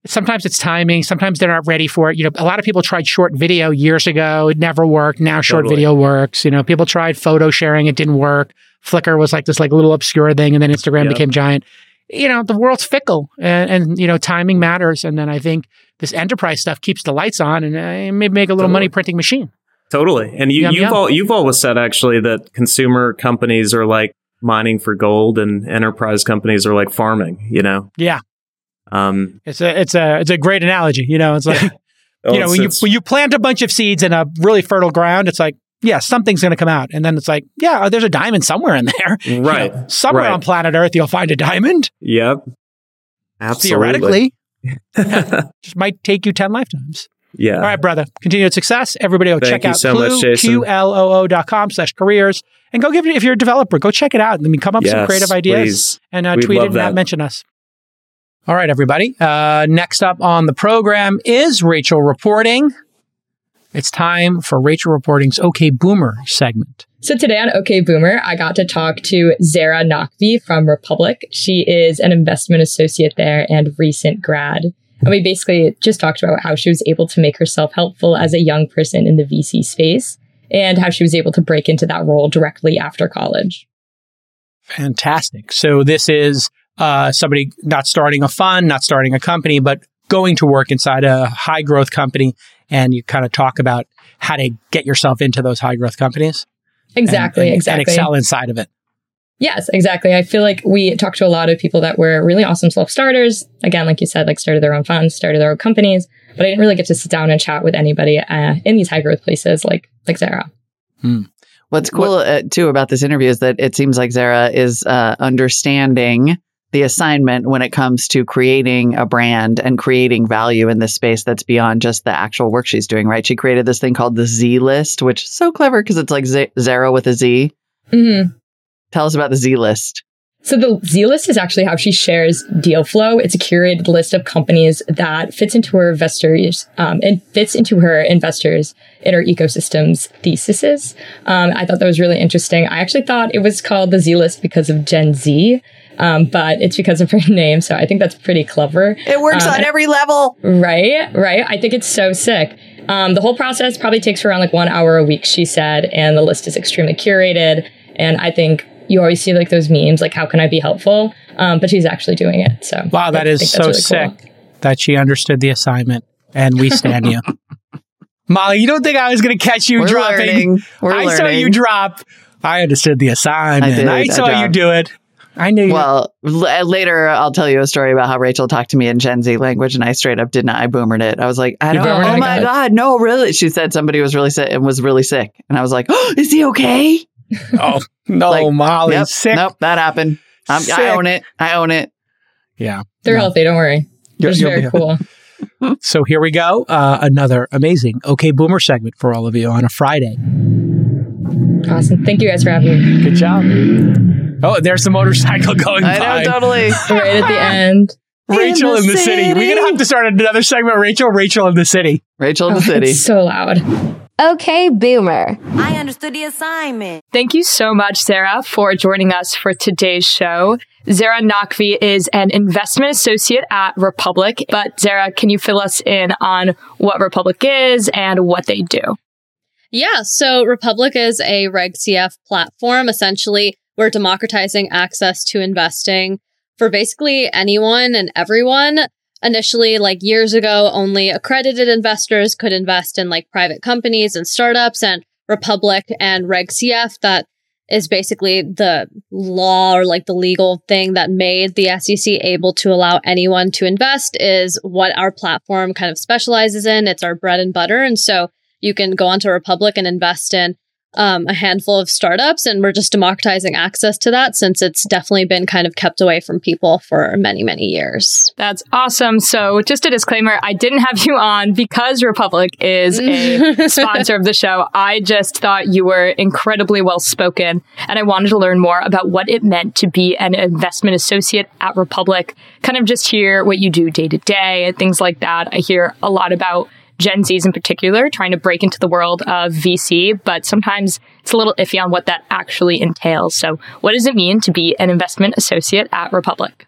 Sometimes it's timing. Sometimes they're not ready for it. You know, a lot of people tried short video years ago. It never worked. Now short video works. You know, people tried photo sharing. It didn't work. Flickr was like this like little obscure thing, and then Instagram became giant. You know, the world's fickle, and you know, timing matters. And then I think this enterprise stuff keeps the lights on, and maybe make a little money printing machine. Totally. And you've always said actually that consumer companies are like mining for gold, and enterprise companies are like farming. You know. Yeah. It's a great analogy. You know, it's like, when you plant a bunch of seeds in a really fertile ground, it's like, yeah, something's going to come out. And then it's like, yeah, there's a diamond somewhere in there. Right. You know, somewhere on planet Earth, you'll find a diamond. Yep. Absolutely. Theoretically. Just might take you 10 lifetimes. Yeah. All right, brother. Continued success. Everybody go check out Qloo.com/careers. And go give it, if you're a developer, go check it out. I mean, come up with some creative ideas and tweet it and not mention us. All right, everybody. Next up on the program is Rachel Reporting. It's time for Rachel Reporting's OK Boomer segment. So today on OK Boomer, I got to talk to Zara Naqvi from Republic. She is an investment associate there and recent grad. And we basically just talked about how she was able to make herself helpful as a young person in the VC space and how she was able to break into that role directly after college. Fantastic. So this is somebody not starting a fund, not starting a company, but going to work inside a high growth company, and you kind of talk about how to get yourself into those high growth companies. Exactly, and excel inside of it. Yes, exactly. I feel like we talked to a lot of people that were really awesome self-starters. Again, like you said, like started their own funds, started their own companies, but I didn't really get to sit down and chat with anybody in these high growth places like Zara. Hmm. What's cool too about this interview is that it seems like Zara is understanding the assignment when it comes to creating a brand and creating value in this space that's beyond just the actual work she's doing, right? She created this thing called the Z List, which is so clever because it's like Zara with a Z. Mm-hmm. Tell us about the Z List. So the Z List is actually how she shares deal flow. It's a curated list of companies that fits into her investors in her ecosystem's theses. I thought that was really interesting. I actually thought it was called the Z List because of Gen Z, but it's because of her name. So I think that's pretty clever. It works on every level. Right. I think it's so sick. The whole process probably takes around 1 hour a week, she said, and the list is extremely curated. And I think you always see those memes, like, how can I be helpful? But she's actually doing it. So wow, that is so really sick that she understood the assignment, and we stand you. Molly, you don't think I was going to catch you dropping? We're learning. Saw you drop. I understood the assignment. I saw you do it. I knew you. Well, later I'll tell you a story about how Rachel talked to me in Gen Z language, and I straight up did not. I boomered it. I was like, I don't know. Oh my God, no, really? She said somebody was really sick and was really sick. And I was like, oh, is he okay? Oh, no, Molly. Yep, sick. Nope, that happened. I own it. Yeah. They're healthy. Don't worry. It's very cool. So here we go. Another amazing OK Boomer segment for all of you on a Friday. Awesome. Thank you guys for having me. Good job. Oh, there's the motorcycle going by. I know, totally. Right at the end. Rachel in the city. We're going to have to start another segment. Rachel in the city. Rachel in the city. It's so loud. Okay, Boomer. I understood the assignment. Thank you so much, Zara, for joining us for today's show. Zara Naqvi is an investment associate at Republic. But Zara, can you fill us in on what Republic is and what they do? Yeah, so Republic is a Reg CF platform. Essentially, we're democratizing access to investing for basically anyone and everyone. Initially, years ago, only accredited investors could invest in private companies and startups, and Republic and Reg CF, that is basically the law or the legal thing that made the SEC able to allow anyone to invest, is what our platform kind of specializes in. It's our bread and butter. And so you can go onto Republic and invest in a handful of startups, and we're just democratizing access to that, since it's definitely been kind of kept away from people for many, many years. That's awesome. So just a disclaimer, I didn't have you on because Republic is a sponsor of the show. I just thought you were incredibly well-spoken, and I wanted to learn more about what it meant to be an investment associate at Republic, kind of just hear what you do day to day and things like that. I hear a lot about Gen Zs in particular trying to break into the world of VC, but sometimes it's a little iffy on what that actually entails. So what does it mean to be an investment associate at Republic?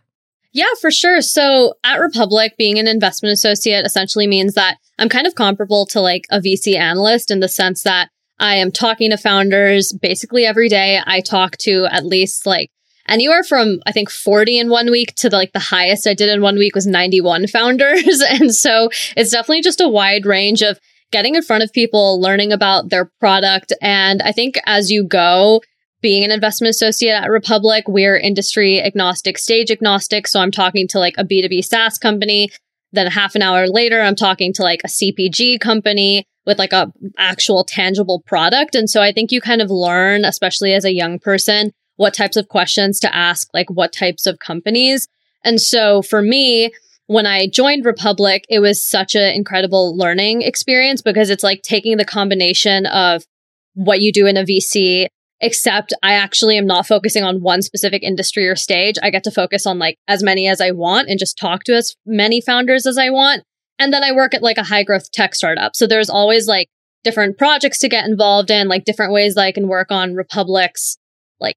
Yeah, for sure. So at Republic, being an investment associate essentially means that I'm kind of comparable to like a VC analyst in the sense that I am talking to founders basically every day. I talk to at least like anywhere from, I think, 40 in 1 week to the highest I did in 1 week was 91 founders. And so it's definitely just a wide range of getting in front of people, learning about their product. And I think as you go, being an investment associate at Republic, we're industry agnostic, stage agnostic. So I'm talking to like a B2B SaaS company. Then half an hour later, I'm talking to like a CPG company with like a actual tangible product. And so I think you kind of learn, especially as a young person, what types of questions to ask, like what types of companies. And so for me, when I joined Republic, it was such an incredible learning experience because it's like taking the combination of what you do in a VC, except I actually am not focusing on one specific industry or stage. I get to focus on like as many as I want and just talk to as many founders as I want. And then I work at like a high growth tech startup. So there's always like different projects to get involved in, like different ways that I can work on Republic's, like,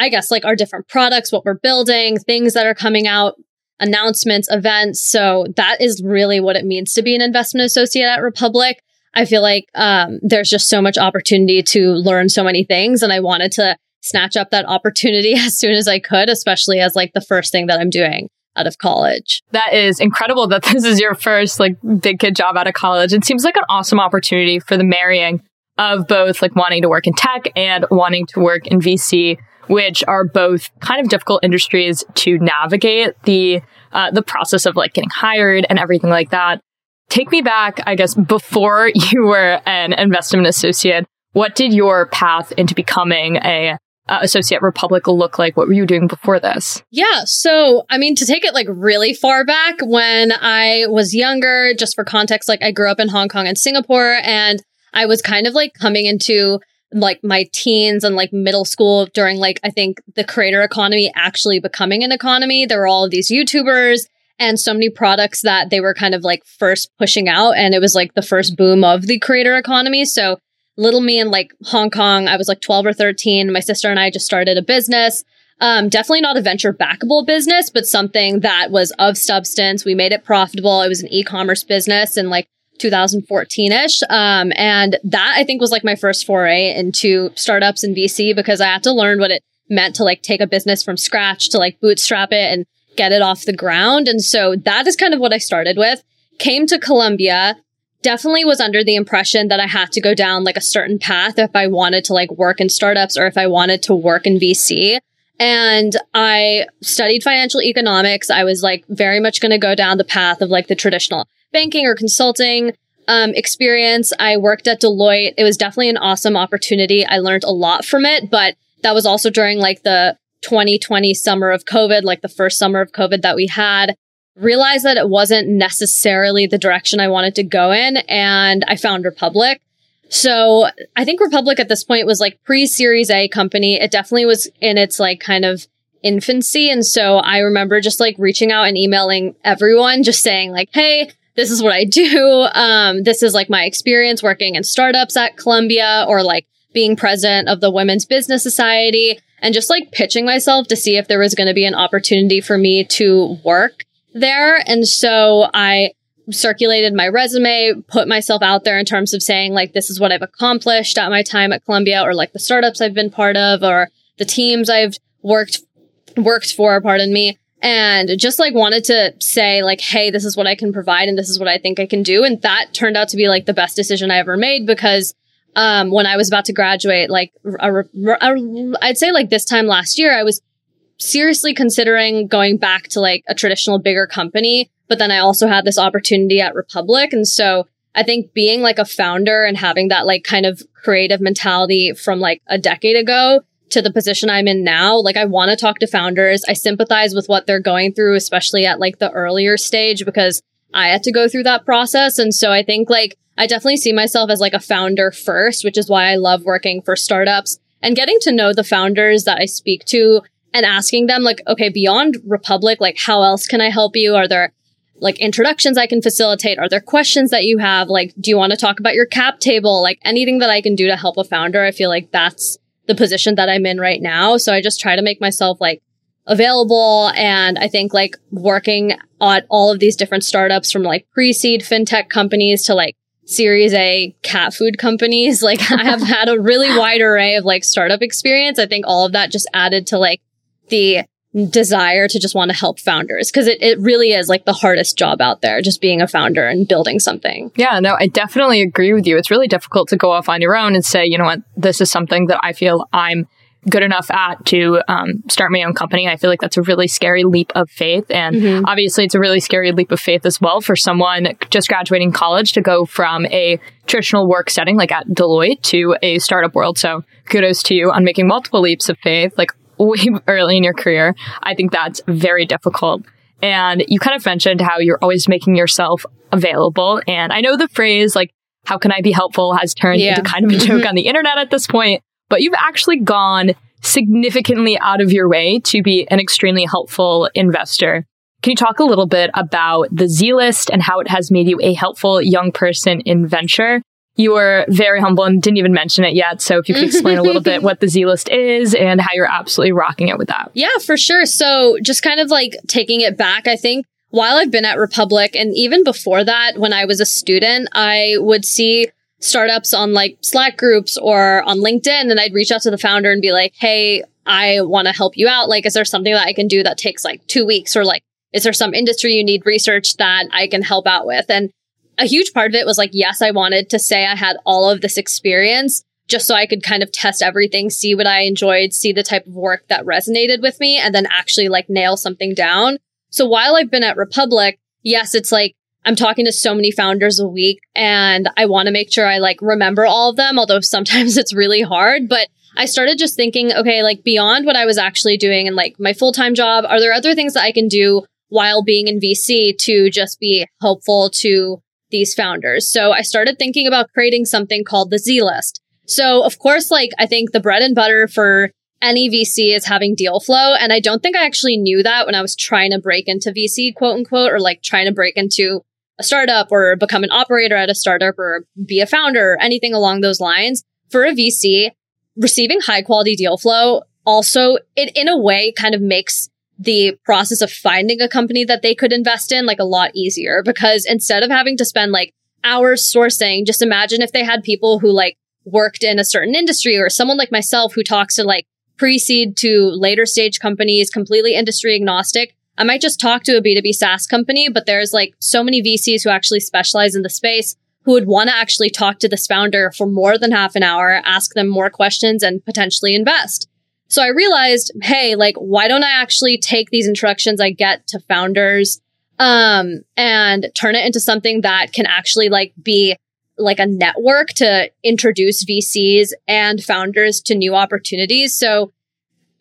I guess, like our different products, what we're building, things that are coming out, announcements, events. So that is really what it means to be an investment associate at Republic. I feel like there's just so much opportunity to learn so many things. And I wanted to snatch up that opportunity as soon as I could, especially as like the first thing that I'm doing out of college. That is incredible that this is your first like big kid job out of college. It seems like an awesome opportunity for the marrying of both like wanting to work in tech and wanting to work in VC, which are both kind of difficult industries to navigate the process of like getting hired and everything like that. Take me back, I guess, before you were an investment associate. What did your path into becoming a associate Republic look like? What were you doing before this? Yeah. So, I mean, to take it like really far back, when I was younger, just for context, like I grew up in Hong Kong and Singapore, and I was kind of like coming into like my teens and like middle school during like, I think the creator economy actually becoming an economy. There were all of these YouTubers and so many products that they were kind of like first pushing out. And it was like the first boom of the creator economy. So little me in like Hong Kong, I was like 12 or 13. My sister and I just started a business. Definitely not a venture backable business, but something that was of substance. We made it profitable. It was an e-commerce business in like 2014-ish. And that I think was like my first foray into startups and VC, because I had to learn what it meant to like take a business from scratch, to like bootstrap it and get it off the ground. And so that is kind of what I started with. Came to Columbia, definitely was under the impression that I had to go down like a certain path if I wanted to like work in startups or if I wanted to work in VC. And I studied financial economics. I was like very much going to go down the path of like the traditional banking or consulting experience. I worked at Deloitte. It was definitely an awesome opportunity. I learned a lot from it, but that was also during like the 2020 summer of COVID, like the first summer of COVID that we had. Realized that it wasn't necessarily the direction I wanted to go in, and I found Republic. So I think Republic at this point was like pre-Series A company. It definitely was in its like kind of infancy. And so I remember just like reaching out and emailing everyone, just saying like, hey, this is what I do. This is like my experience working in startups at Columbia, or like being president of the Women's Business Society, and just like pitching myself to see if there was going to be an opportunity for me to work there. And so I circulated my resume, put myself out there in terms of saying like, this is what I've accomplished at my time at Columbia, or like the startups I've been part of, or the teams I've worked for, pardon me. And just like wanted to say like, hey, this is what I can provide and this is what I think I can do. And that turned out to be like the best decision I ever made, because when I was about to graduate, like I'd say like this time last year, I was seriously considering going back to like a traditional bigger company. But then I also had this opportunity at Republic. And so I think being like a founder and having that like kind of creative mentality from like a decade ago to the position I'm in now, like I want to talk to founders. I sympathize with what they're going through, especially at like the earlier stage, because I had to go through that process. And so I think like I definitely see myself as like a founder first, which is why I love working for startups and getting to know the founders that I speak to and asking them like, okay, beyond Republic, like how else can I help you? Are there like introductions I can facilitate? Are there questions that you have? Like, do you want to talk about your cap table? Like anything that I can do to help a founder. I feel like that's the position that I'm in right now. So I just try to make myself like available. And I think like working at all of these different startups from like pre-seed fintech companies to like Series A cat food companies, like I have had a really wide array of like startup experience. I think all of that just added to like the desire to just want to help founders, because it really is like the hardest job out there, just being a founder and building something. Yeah, no, I definitely agree with you. It's really difficult to go off on your own and say, you know what, this is something that I feel I'm good enough at to start my own company. I feel like that's a really scary leap of faith. And obviously, it's a really scary leap of faith as well for someone just graduating college to go from a traditional work setting like at Deloitte to a startup world. So kudos to you on making multiple leaps of faith like way early in your career. I think that's very difficult. And you kind of mentioned how you're always making yourself available. And I know the phrase like, how can I be helpful has turned into kind of a joke on the internet at this point. But you've actually gone significantly out of your way to be an extremely helpful investor. Can you talk a little bit about the Z-List and how it has made you a helpful young person in venture? You were very humble and didn't even mention it yet. So if you could explain a little bit what the Z-List is and how you're absolutely rocking it with that. Yeah, for sure. So just kind of like taking it back, I think while I've been at Republic and even before that, when I was a student, I would see startups on like Slack groups or on LinkedIn, and I'd reach out to the founder and be like, hey, I want to help you out. Like, is there something that I can do that takes like 2 weeks? Or like, is there some industry you need research that I can help out with? And a huge part of it was like, yes, I wanted to say I had all of this experience just so I could kind of test everything, see what I enjoyed, see the type of work that resonated with me, and then actually like nail something down. So while I've been at Republic, yes, it's like, I'm talking to so many founders a week, and I want to make sure I like remember all of them, although sometimes it's really hard. But I started just thinking, okay, like beyond what I was actually doing and like my full-time job, are there other things that I can do while being in VC to just be helpful to these founders? So I started thinking about creating something called the Z-List. So of course, like I think the bread and butter for any VC is having deal flow. And I don't think I actually knew that when I was trying to break into VC, quote unquote, or like trying to break into a startup or become an operator at a startup or be a founder or anything along those lines. For a VC, receiving high quality deal flow also, it in a way kind of makes the process of finding a company that they could invest in like a lot easier, because instead of having to spend like hours sourcing, just imagine if they had people who like worked in a certain industry, or someone like myself who talks to like pre-seed to later stage companies, completely industry agnostic. I might just talk to a B2B SaaS company, but there's like so many VCs who actually specialize in the space who would want to actually talk to this founder for more than half an hour, ask them more questions, and potentially invest. So I realized, hey, like, why don't I actually take these introductions I get to founders and turn it into something that can actually like be like a network to introduce VCs and founders to new opportunities. So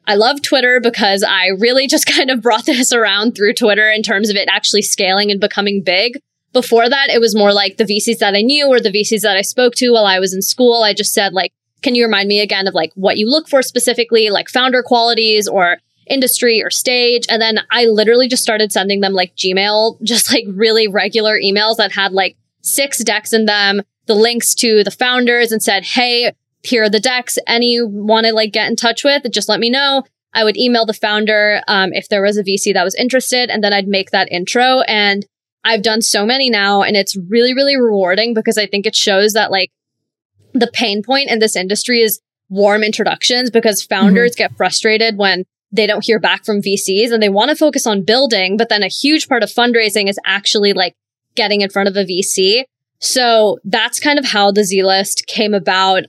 I love Twitter because I really just kind of brought this around through Twitter in terms of it actually scaling and becoming big. Before that, it was more like the VCs that I knew or the VCs that I spoke to while I was in school. I just said, like, can you remind me again of like what you look for specifically, like founder qualities or industry or stage? And then I literally just started sending them like Gmail, just like really regular emails that had like 6 decks in them, the links to the founders, and said, hey, here are the decks. Any you want to like get in touch with, just let me know. I would email the founder if there was a VC that was interested, and then I'd make that intro. And I've done so many now, and it's really, really rewarding because I think it shows that like the pain point in this industry is warm introductions, because founders get frustrated when they don't hear back from VCs and they want to focus on building. But then a huge part of fundraising is actually like getting in front of a VC. So that's kind of how the Z-List came about.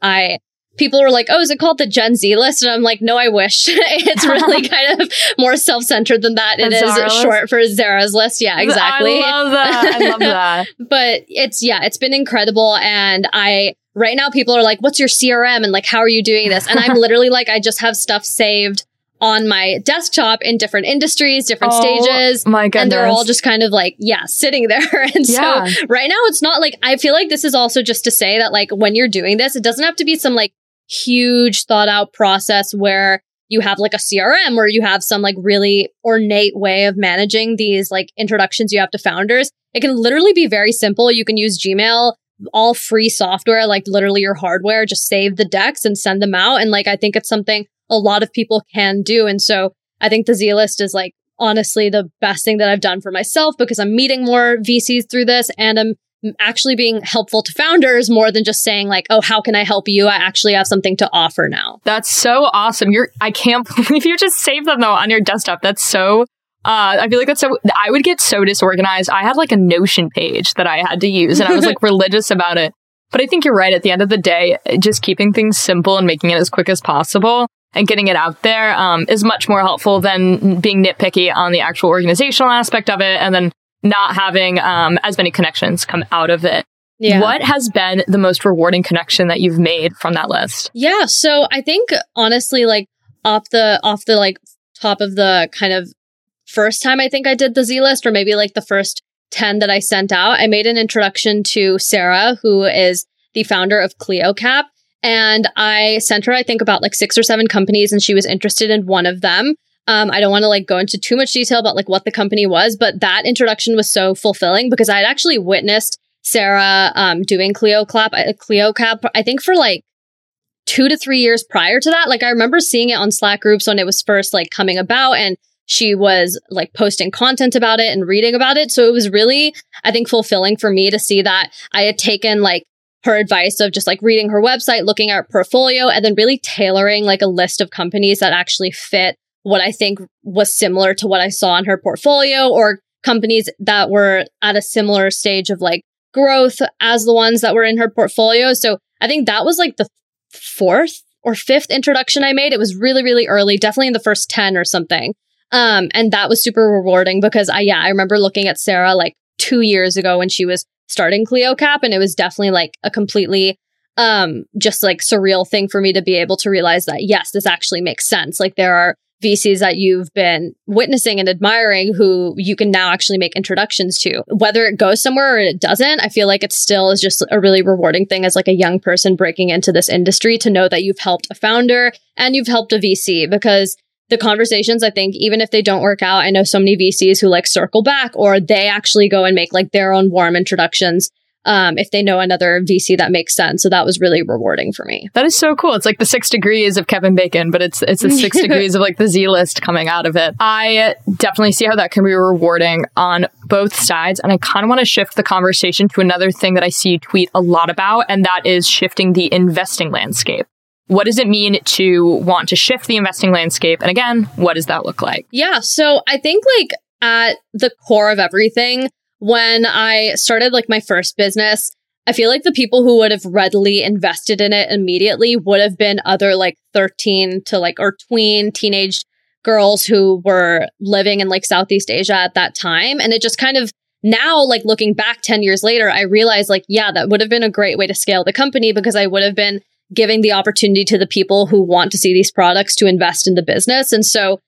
People were like, oh, is it called the Gen Z List? And I'm like, no, I wish. It's really kind of more self-centered than that. It is short for Zara's List. Yeah, exactly. I love that. I love that. But it's been incredible. And right now people are like, what's your CRM? And like, how are you doing this? And I'm literally like, I just have stuff saved on my desktop in different industries, different stages. My goodness. And they're all just kind of like, sitting there. And so right now it's not like, I feel like this is also just to say that like, when you're doing this, it doesn't have to be some like huge thought out process where you have like a CRM or you have some like really ornate way of managing these like introductions you have to founders. It can literally be very simple. You can use Gmail, all free software, like literally your hardware, just save the decks and send them out. And like, I think it's something a lot of people can do. And so I think the Z list is like honestly the best thing that I've done for myself because I'm meeting more VCs through this and I'm actually being helpful to founders more than just saying like, oh, how can I help you? I actually have something to offer now. That's so awesome. I can't believe you just saved them though on your desktop. That's so I feel like that's so, I would get so disorganized. I had like a Notion page that I had to use and I was like religious about it. But I think you're right. At the end of the day, just keeping things simple and making it as quick as possible and getting it out there is much more helpful than being nitpicky on the actual organizational aspect of it and then not having as many connections come out of it. Yeah. What has been the most rewarding connection that you've made from that list? Yeah. So I think honestly, like off the like top of the kind of first time I think I did the Z list or maybe like the first 10 that I sent out, I made an introduction to Sarah, who is the founder of CleoCap. And I sent her, I think, about like 6 or 7 companies and she was interested in one of them. I don't want to like go into too much detail about like what the company was, but that introduction was so fulfilling because I had actually witnessed Sarah doing CleoCap, I think for like 2 to 3 years prior to that. Like I remember seeing it on Slack groups when it was first like coming about and she was like posting content about it and reading about it. So it was really, I think, fulfilling for me to see that I had taken like her advice of just like reading her website, looking at her portfolio, and then really tailoring like a list of companies that actually fit what I think was similar to what I saw in her portfolio or companies that were at a similar stage of like growth as the ones that were in her portfolio. So I think that was like the 4th or 5th introduction I made. It was really, really early, definitely in the first 10 or something. And that was super rewarding because I remember looking at Sarah like 2 years ago when she was starting CleoCap, and it was definitely like a completely just like surreal thing for me to be able to realize that, yes, this actually makes sense. Like there are VCs that you've been witnessing and admiring who you can now actually make introductions to. Whether it goes somewhere or it doesn't, I feel like it still is just a really rewarding thing as like a young person breaking into this industry to know that you've helped a founder and you've helped a VC, because the conversations, I think, even if they don't work out, I know so many VCs who like circle back or they actually go and make like their own warm introductions if they know another VC that makes sense. So that was really rewarding for me. That is so cool. It's like the 6 degrees of Kevin Bacon, but it's the 6 degrees of like the Z list coming out of it. I definitely see how that can be rewarding on both sides. And I kind of want to shift the conversation to another thing that I see you tweet a lot about, and that is shifting the investing landscape. What does it mean to want to shift the investing landscape? And again, what does that look like? Yeah. So I think like at the core of everything, when I started like my first business, I feel like the people who would have readily invested in it immediately would have been other like 13 to like or teenage girls who were living in like Southeast Asia at that time. And it just kind of now, like looking back 10 years later, I realized like, yeah, that would have been a great way to scale the company because I would have been giving the opportunity to the people who want to see these products to invest in the business. And so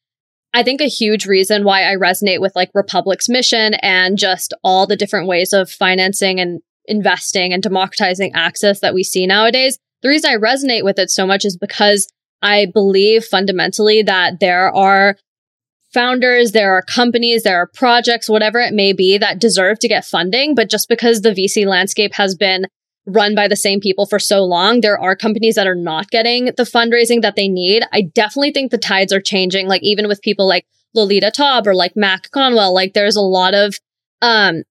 I think a huge reason why I resonate with like Republic's mission and just all the different ways of financing and investing and democratizing access that we see nowadays, the reason I resonate with it so much is because I believe fundamentally that there are founders, there are companies, there are projects, whatever it may be, that deserve to get funding. But just because the VC landscape has been run by the same people for so long, there are companies that are not getting the fundraising that they need. I definitely think the tides are changing. Like even with people like Lolita Taub or like Mac Conwell, like there's a lot of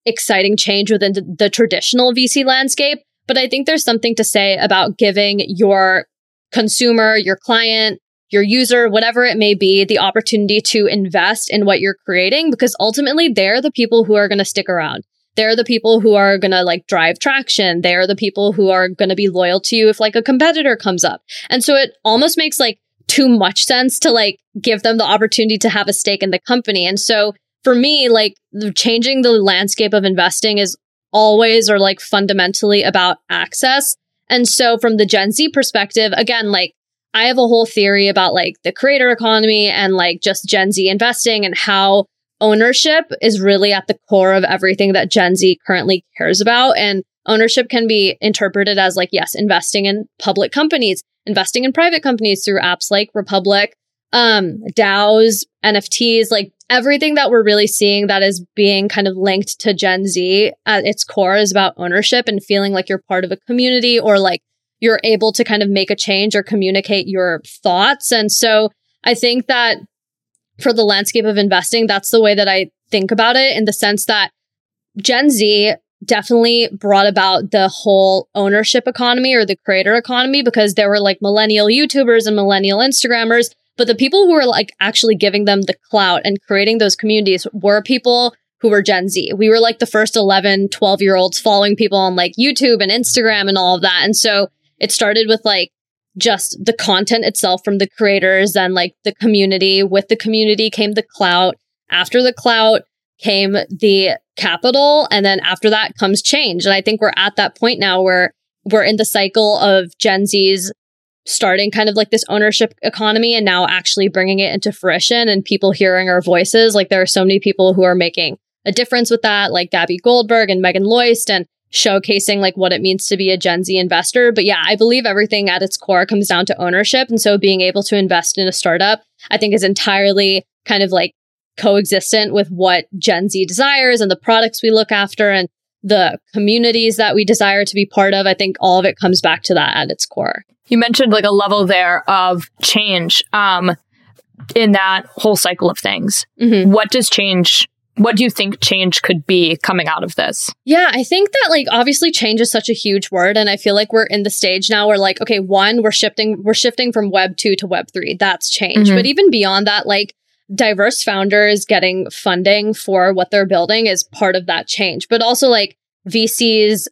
exciting change within the traditional VC landscape. But I think there's something to say about giving your consumer, your client, your user, whatever it may be, the opportunity to invest in what you're creating, because ultimately they're the people who are going to stick around. They're the people who are going to like drive traction. They're the people who are going to be loyal to you if like a competitor comes up. And so it almost makes like too much sense to like give them the opportunity to have a stake in the company. And so for me, like changing the landscape of investing is always or like fundamentally about access. And so from the Gen Z perspective, again, like I have a whole theory about like the creator economy and like just Gen Z investing and how ownership is really at the core of everything that Gen Z currently cares about. And ownership can be interpreted as like, yes, investing in public companies, investing in private companies through apps like Republic, DAOs, NFTs, like everything that we're really seeing that is being kind of linked to Gen Z at its core is about ownership and feeling like you're part of a community or like you're able to kind of make a change or communicate your thoughts. And so I think that for the landscape of investing, that's the way that I think about it, in the sense that Gen Z definitely brought about the whole ownership economy or the creator economy, because there were like millennial YouTubers and millennial Instagrammers. But the people who were like actually giving them the clout and creating those communities were people who were Gen Z. We were like the first 11, 12-year-olds following people on like YouTube and Instagram and all of that. And so it started with like just the content itself from the creators and like the community. With the community came the clout. After the clout came the capital. And then after that comes change. And I think we're at that point now where we're in the cycle of Gen Z's starting kind of like this ownership economy and now actually bringing it into fruition and people hearing our voices. Like there are so many people who are making a difference with that, like Gabby Goldberg and Megan Loist, and showcasing like what it means to be a Gen Z investor. But yeah, I believe everything at its core comes down to ownership. And so being able to invest in a startup, I think, is entirely kind of like coexistent with what Gen Z desires and the products we look after and the communities that we desire to be part of. I think all of it comes back to that at its core. You mentioned like a level there of change in that whole cycle of things. Mm-hmm. What do you think change could be coming out of this? Yeah, I think that like obviously change is such a huge word. And I feel like we're in the stage now where like, okay, one, we're shifting from Web 2 to Web 3. That's change. Mm-hmm. But even beyond that, like diverse founders getting funding for what they're building is part of that change. But also like VCs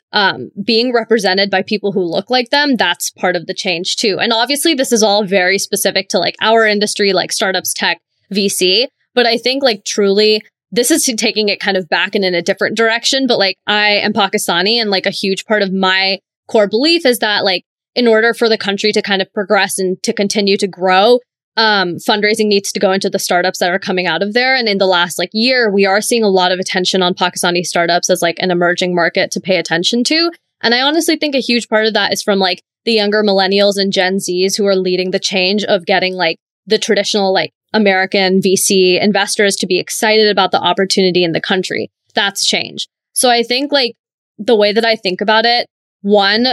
being represented by people who look like them, that's part of the change too. And obviously this is all very specific to like our industry, like startups, tech, VC. But I think like truly this is taking it kind of back and in a different direction. But like I am Pakistani, and like a huge part of my core belief is that like in order for the country to kind of progress and to continue to grow, fundraising needs to go into the startups that are coming out of there. And in the last like year, we are seeing a lot of attention on Pakistani startups as like an emerging market to pay attention to. And I honestly think a huge part of that is from like the younger millennials and Gen Zs who are leading the change of getting like the traditional like American VC investors to be excited about the opportunity in the country. That's change. So I think like the way that I think about it, one,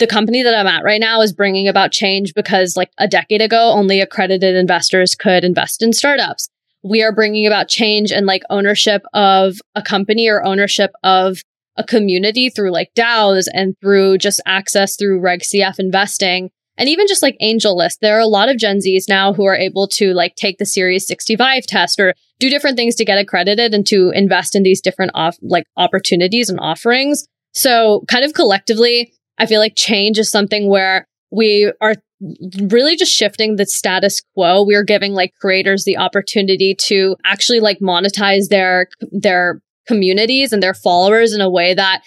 the company that I'm at right now is bringing about change because like a decade ago, only accredited investors could invest in startups. We are bringing about change and like ownership of a company or ownership of a community through like DAOs and through just access through Reg CF investing. And even just like AngelList, there are a lot of Gen Zs now who are able to like take the Series 65 test or do different things to get accredited and to invest in these different opportunities and offerings. So kind of collectively, I feel like change is something where we are really just shifting the status quo. We are giving like creators the opportunity to actually like monetize their communities and their followers in a way that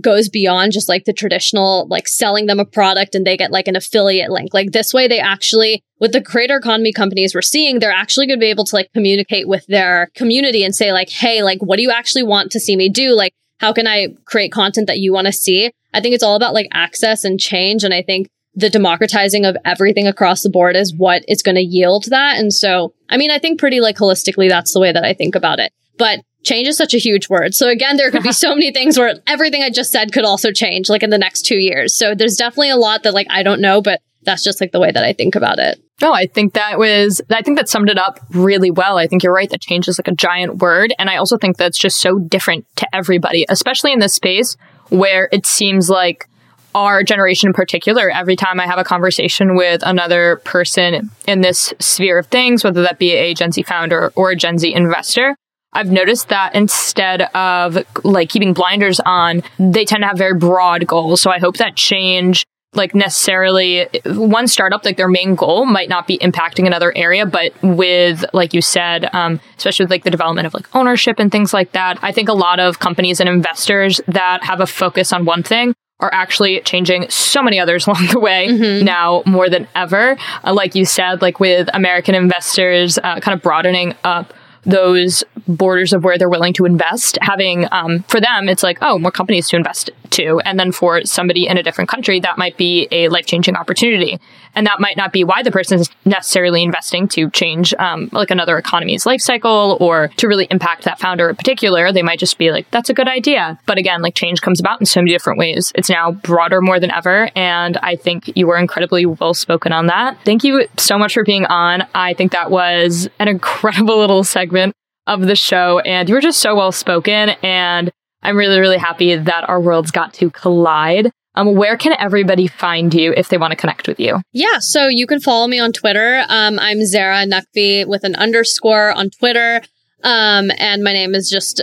goes beyond just like the traditional, like selling them a product and they get like an affiliate link. Like this way, they actually, with the creator economy companies we're seeing, they're actually going to be able to like communicate with their community and say like, hey, like, what do you actually want to see me do? Like, how can I create content that you want to see? I think it's all about like access and change. And I think the democratizing of everything across the board is what is going to yield that. And so, I mean, I think pretty like holistically, that's the way that I think about it. But change is such a huge word. So again, there could be so many things where everything I just said could also change like in the next 2 years. So there's definitely a lot that like, I don't know, but that's just like the way that I think about it. Oh, I think that summed it up really well. I think you're right that change is like a giant word. And I also think that's just so different to everybody, especially in this space where it seems like our generation in particular, every time I have a conversation with another person in this sphere of things, whether that be a Gen Z founder or a Gen Z investor, I've noticed that instead of like keeping blinders on, they tend to have very broad goals. So I hope that change, like necessarily one startup, like their main goal might not be impacting another area, but with, like you said, especially with like the development of like ownership and things like that, I think a lot of companies and investors that have a focus on one thing are actually changing so many others along the way now more than ever. Like you said, like with American investors kind of broadening up those borders of where they're willing to invest, having for them, it's like, oh, more companies to invest to. And then for somebody in a different country, that might be a life-changing opportunity. And that might not be why the person is necessarily investing to change like another economy's life cycle or to really impact that founder in particular. They might just be like, that's a good idea. But again, like change comes about in so many different ways. It's now broader more than ever. And I think you were incredibly well-spoken on that. Thank you so much for being on. I think that was an incredible little segment of the show. And you were just so well-spoken. And I'm really, really happy that our worlds got to collide. Where can everybody find you if they want to connect with you? Yeah, so you can follow me on Twitter. I'm Zara Naqvi with an underscore on Twitter. And my name is just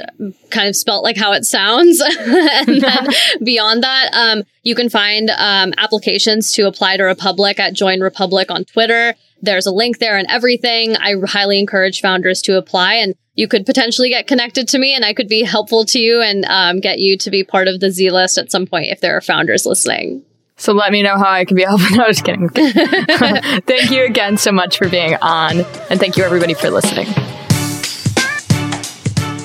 kind of spelt like how it sounds. And then beyond that, you can find applications to apply to Republic at Join Republic on Twitter. There's a link there and everything. I highly encourage founders to apply, and you could potentially get connected to me and I could be helpful to you and get you to be part of the Z list at some point if there are founders listening. So let me know how I can be helpful. No, just kidding. Thank you again so much for being on, and thank you everybody for listening.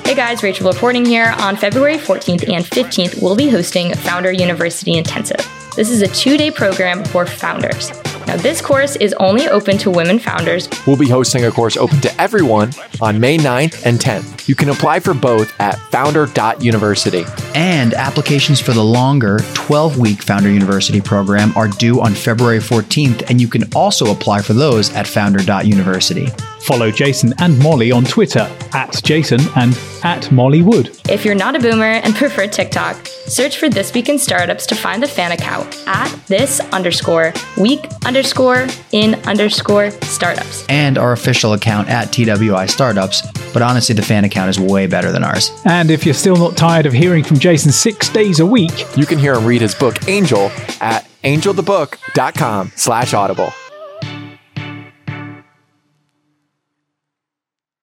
Hey guys, Rachel reporting here. On February 14th and 15th, we'll be hosting Founder University Intensive. This is a 2-day program for founders. Now, this course is only open to women founders. We'll be hosting a course open to everyone on May 9th and 10th. You can apply for both at founder.university. And applications for the longer 12-week Founder University program are due on February 14th, and you can also apply for those at founder.university. Follow Jason and Molly on Twitter at Jason and at Molly Wood. If you're not a boomer and prefer TikTok, search for This Week in Startups to find the fan account at @this_week_in_startups. And our official account at TWI Startups. But honestly, the fan account is way better than ours. And if you're still not tired of hearing from Jason 6 days a week, you can hear him read his book, Angel, at angelthebook.com/audible.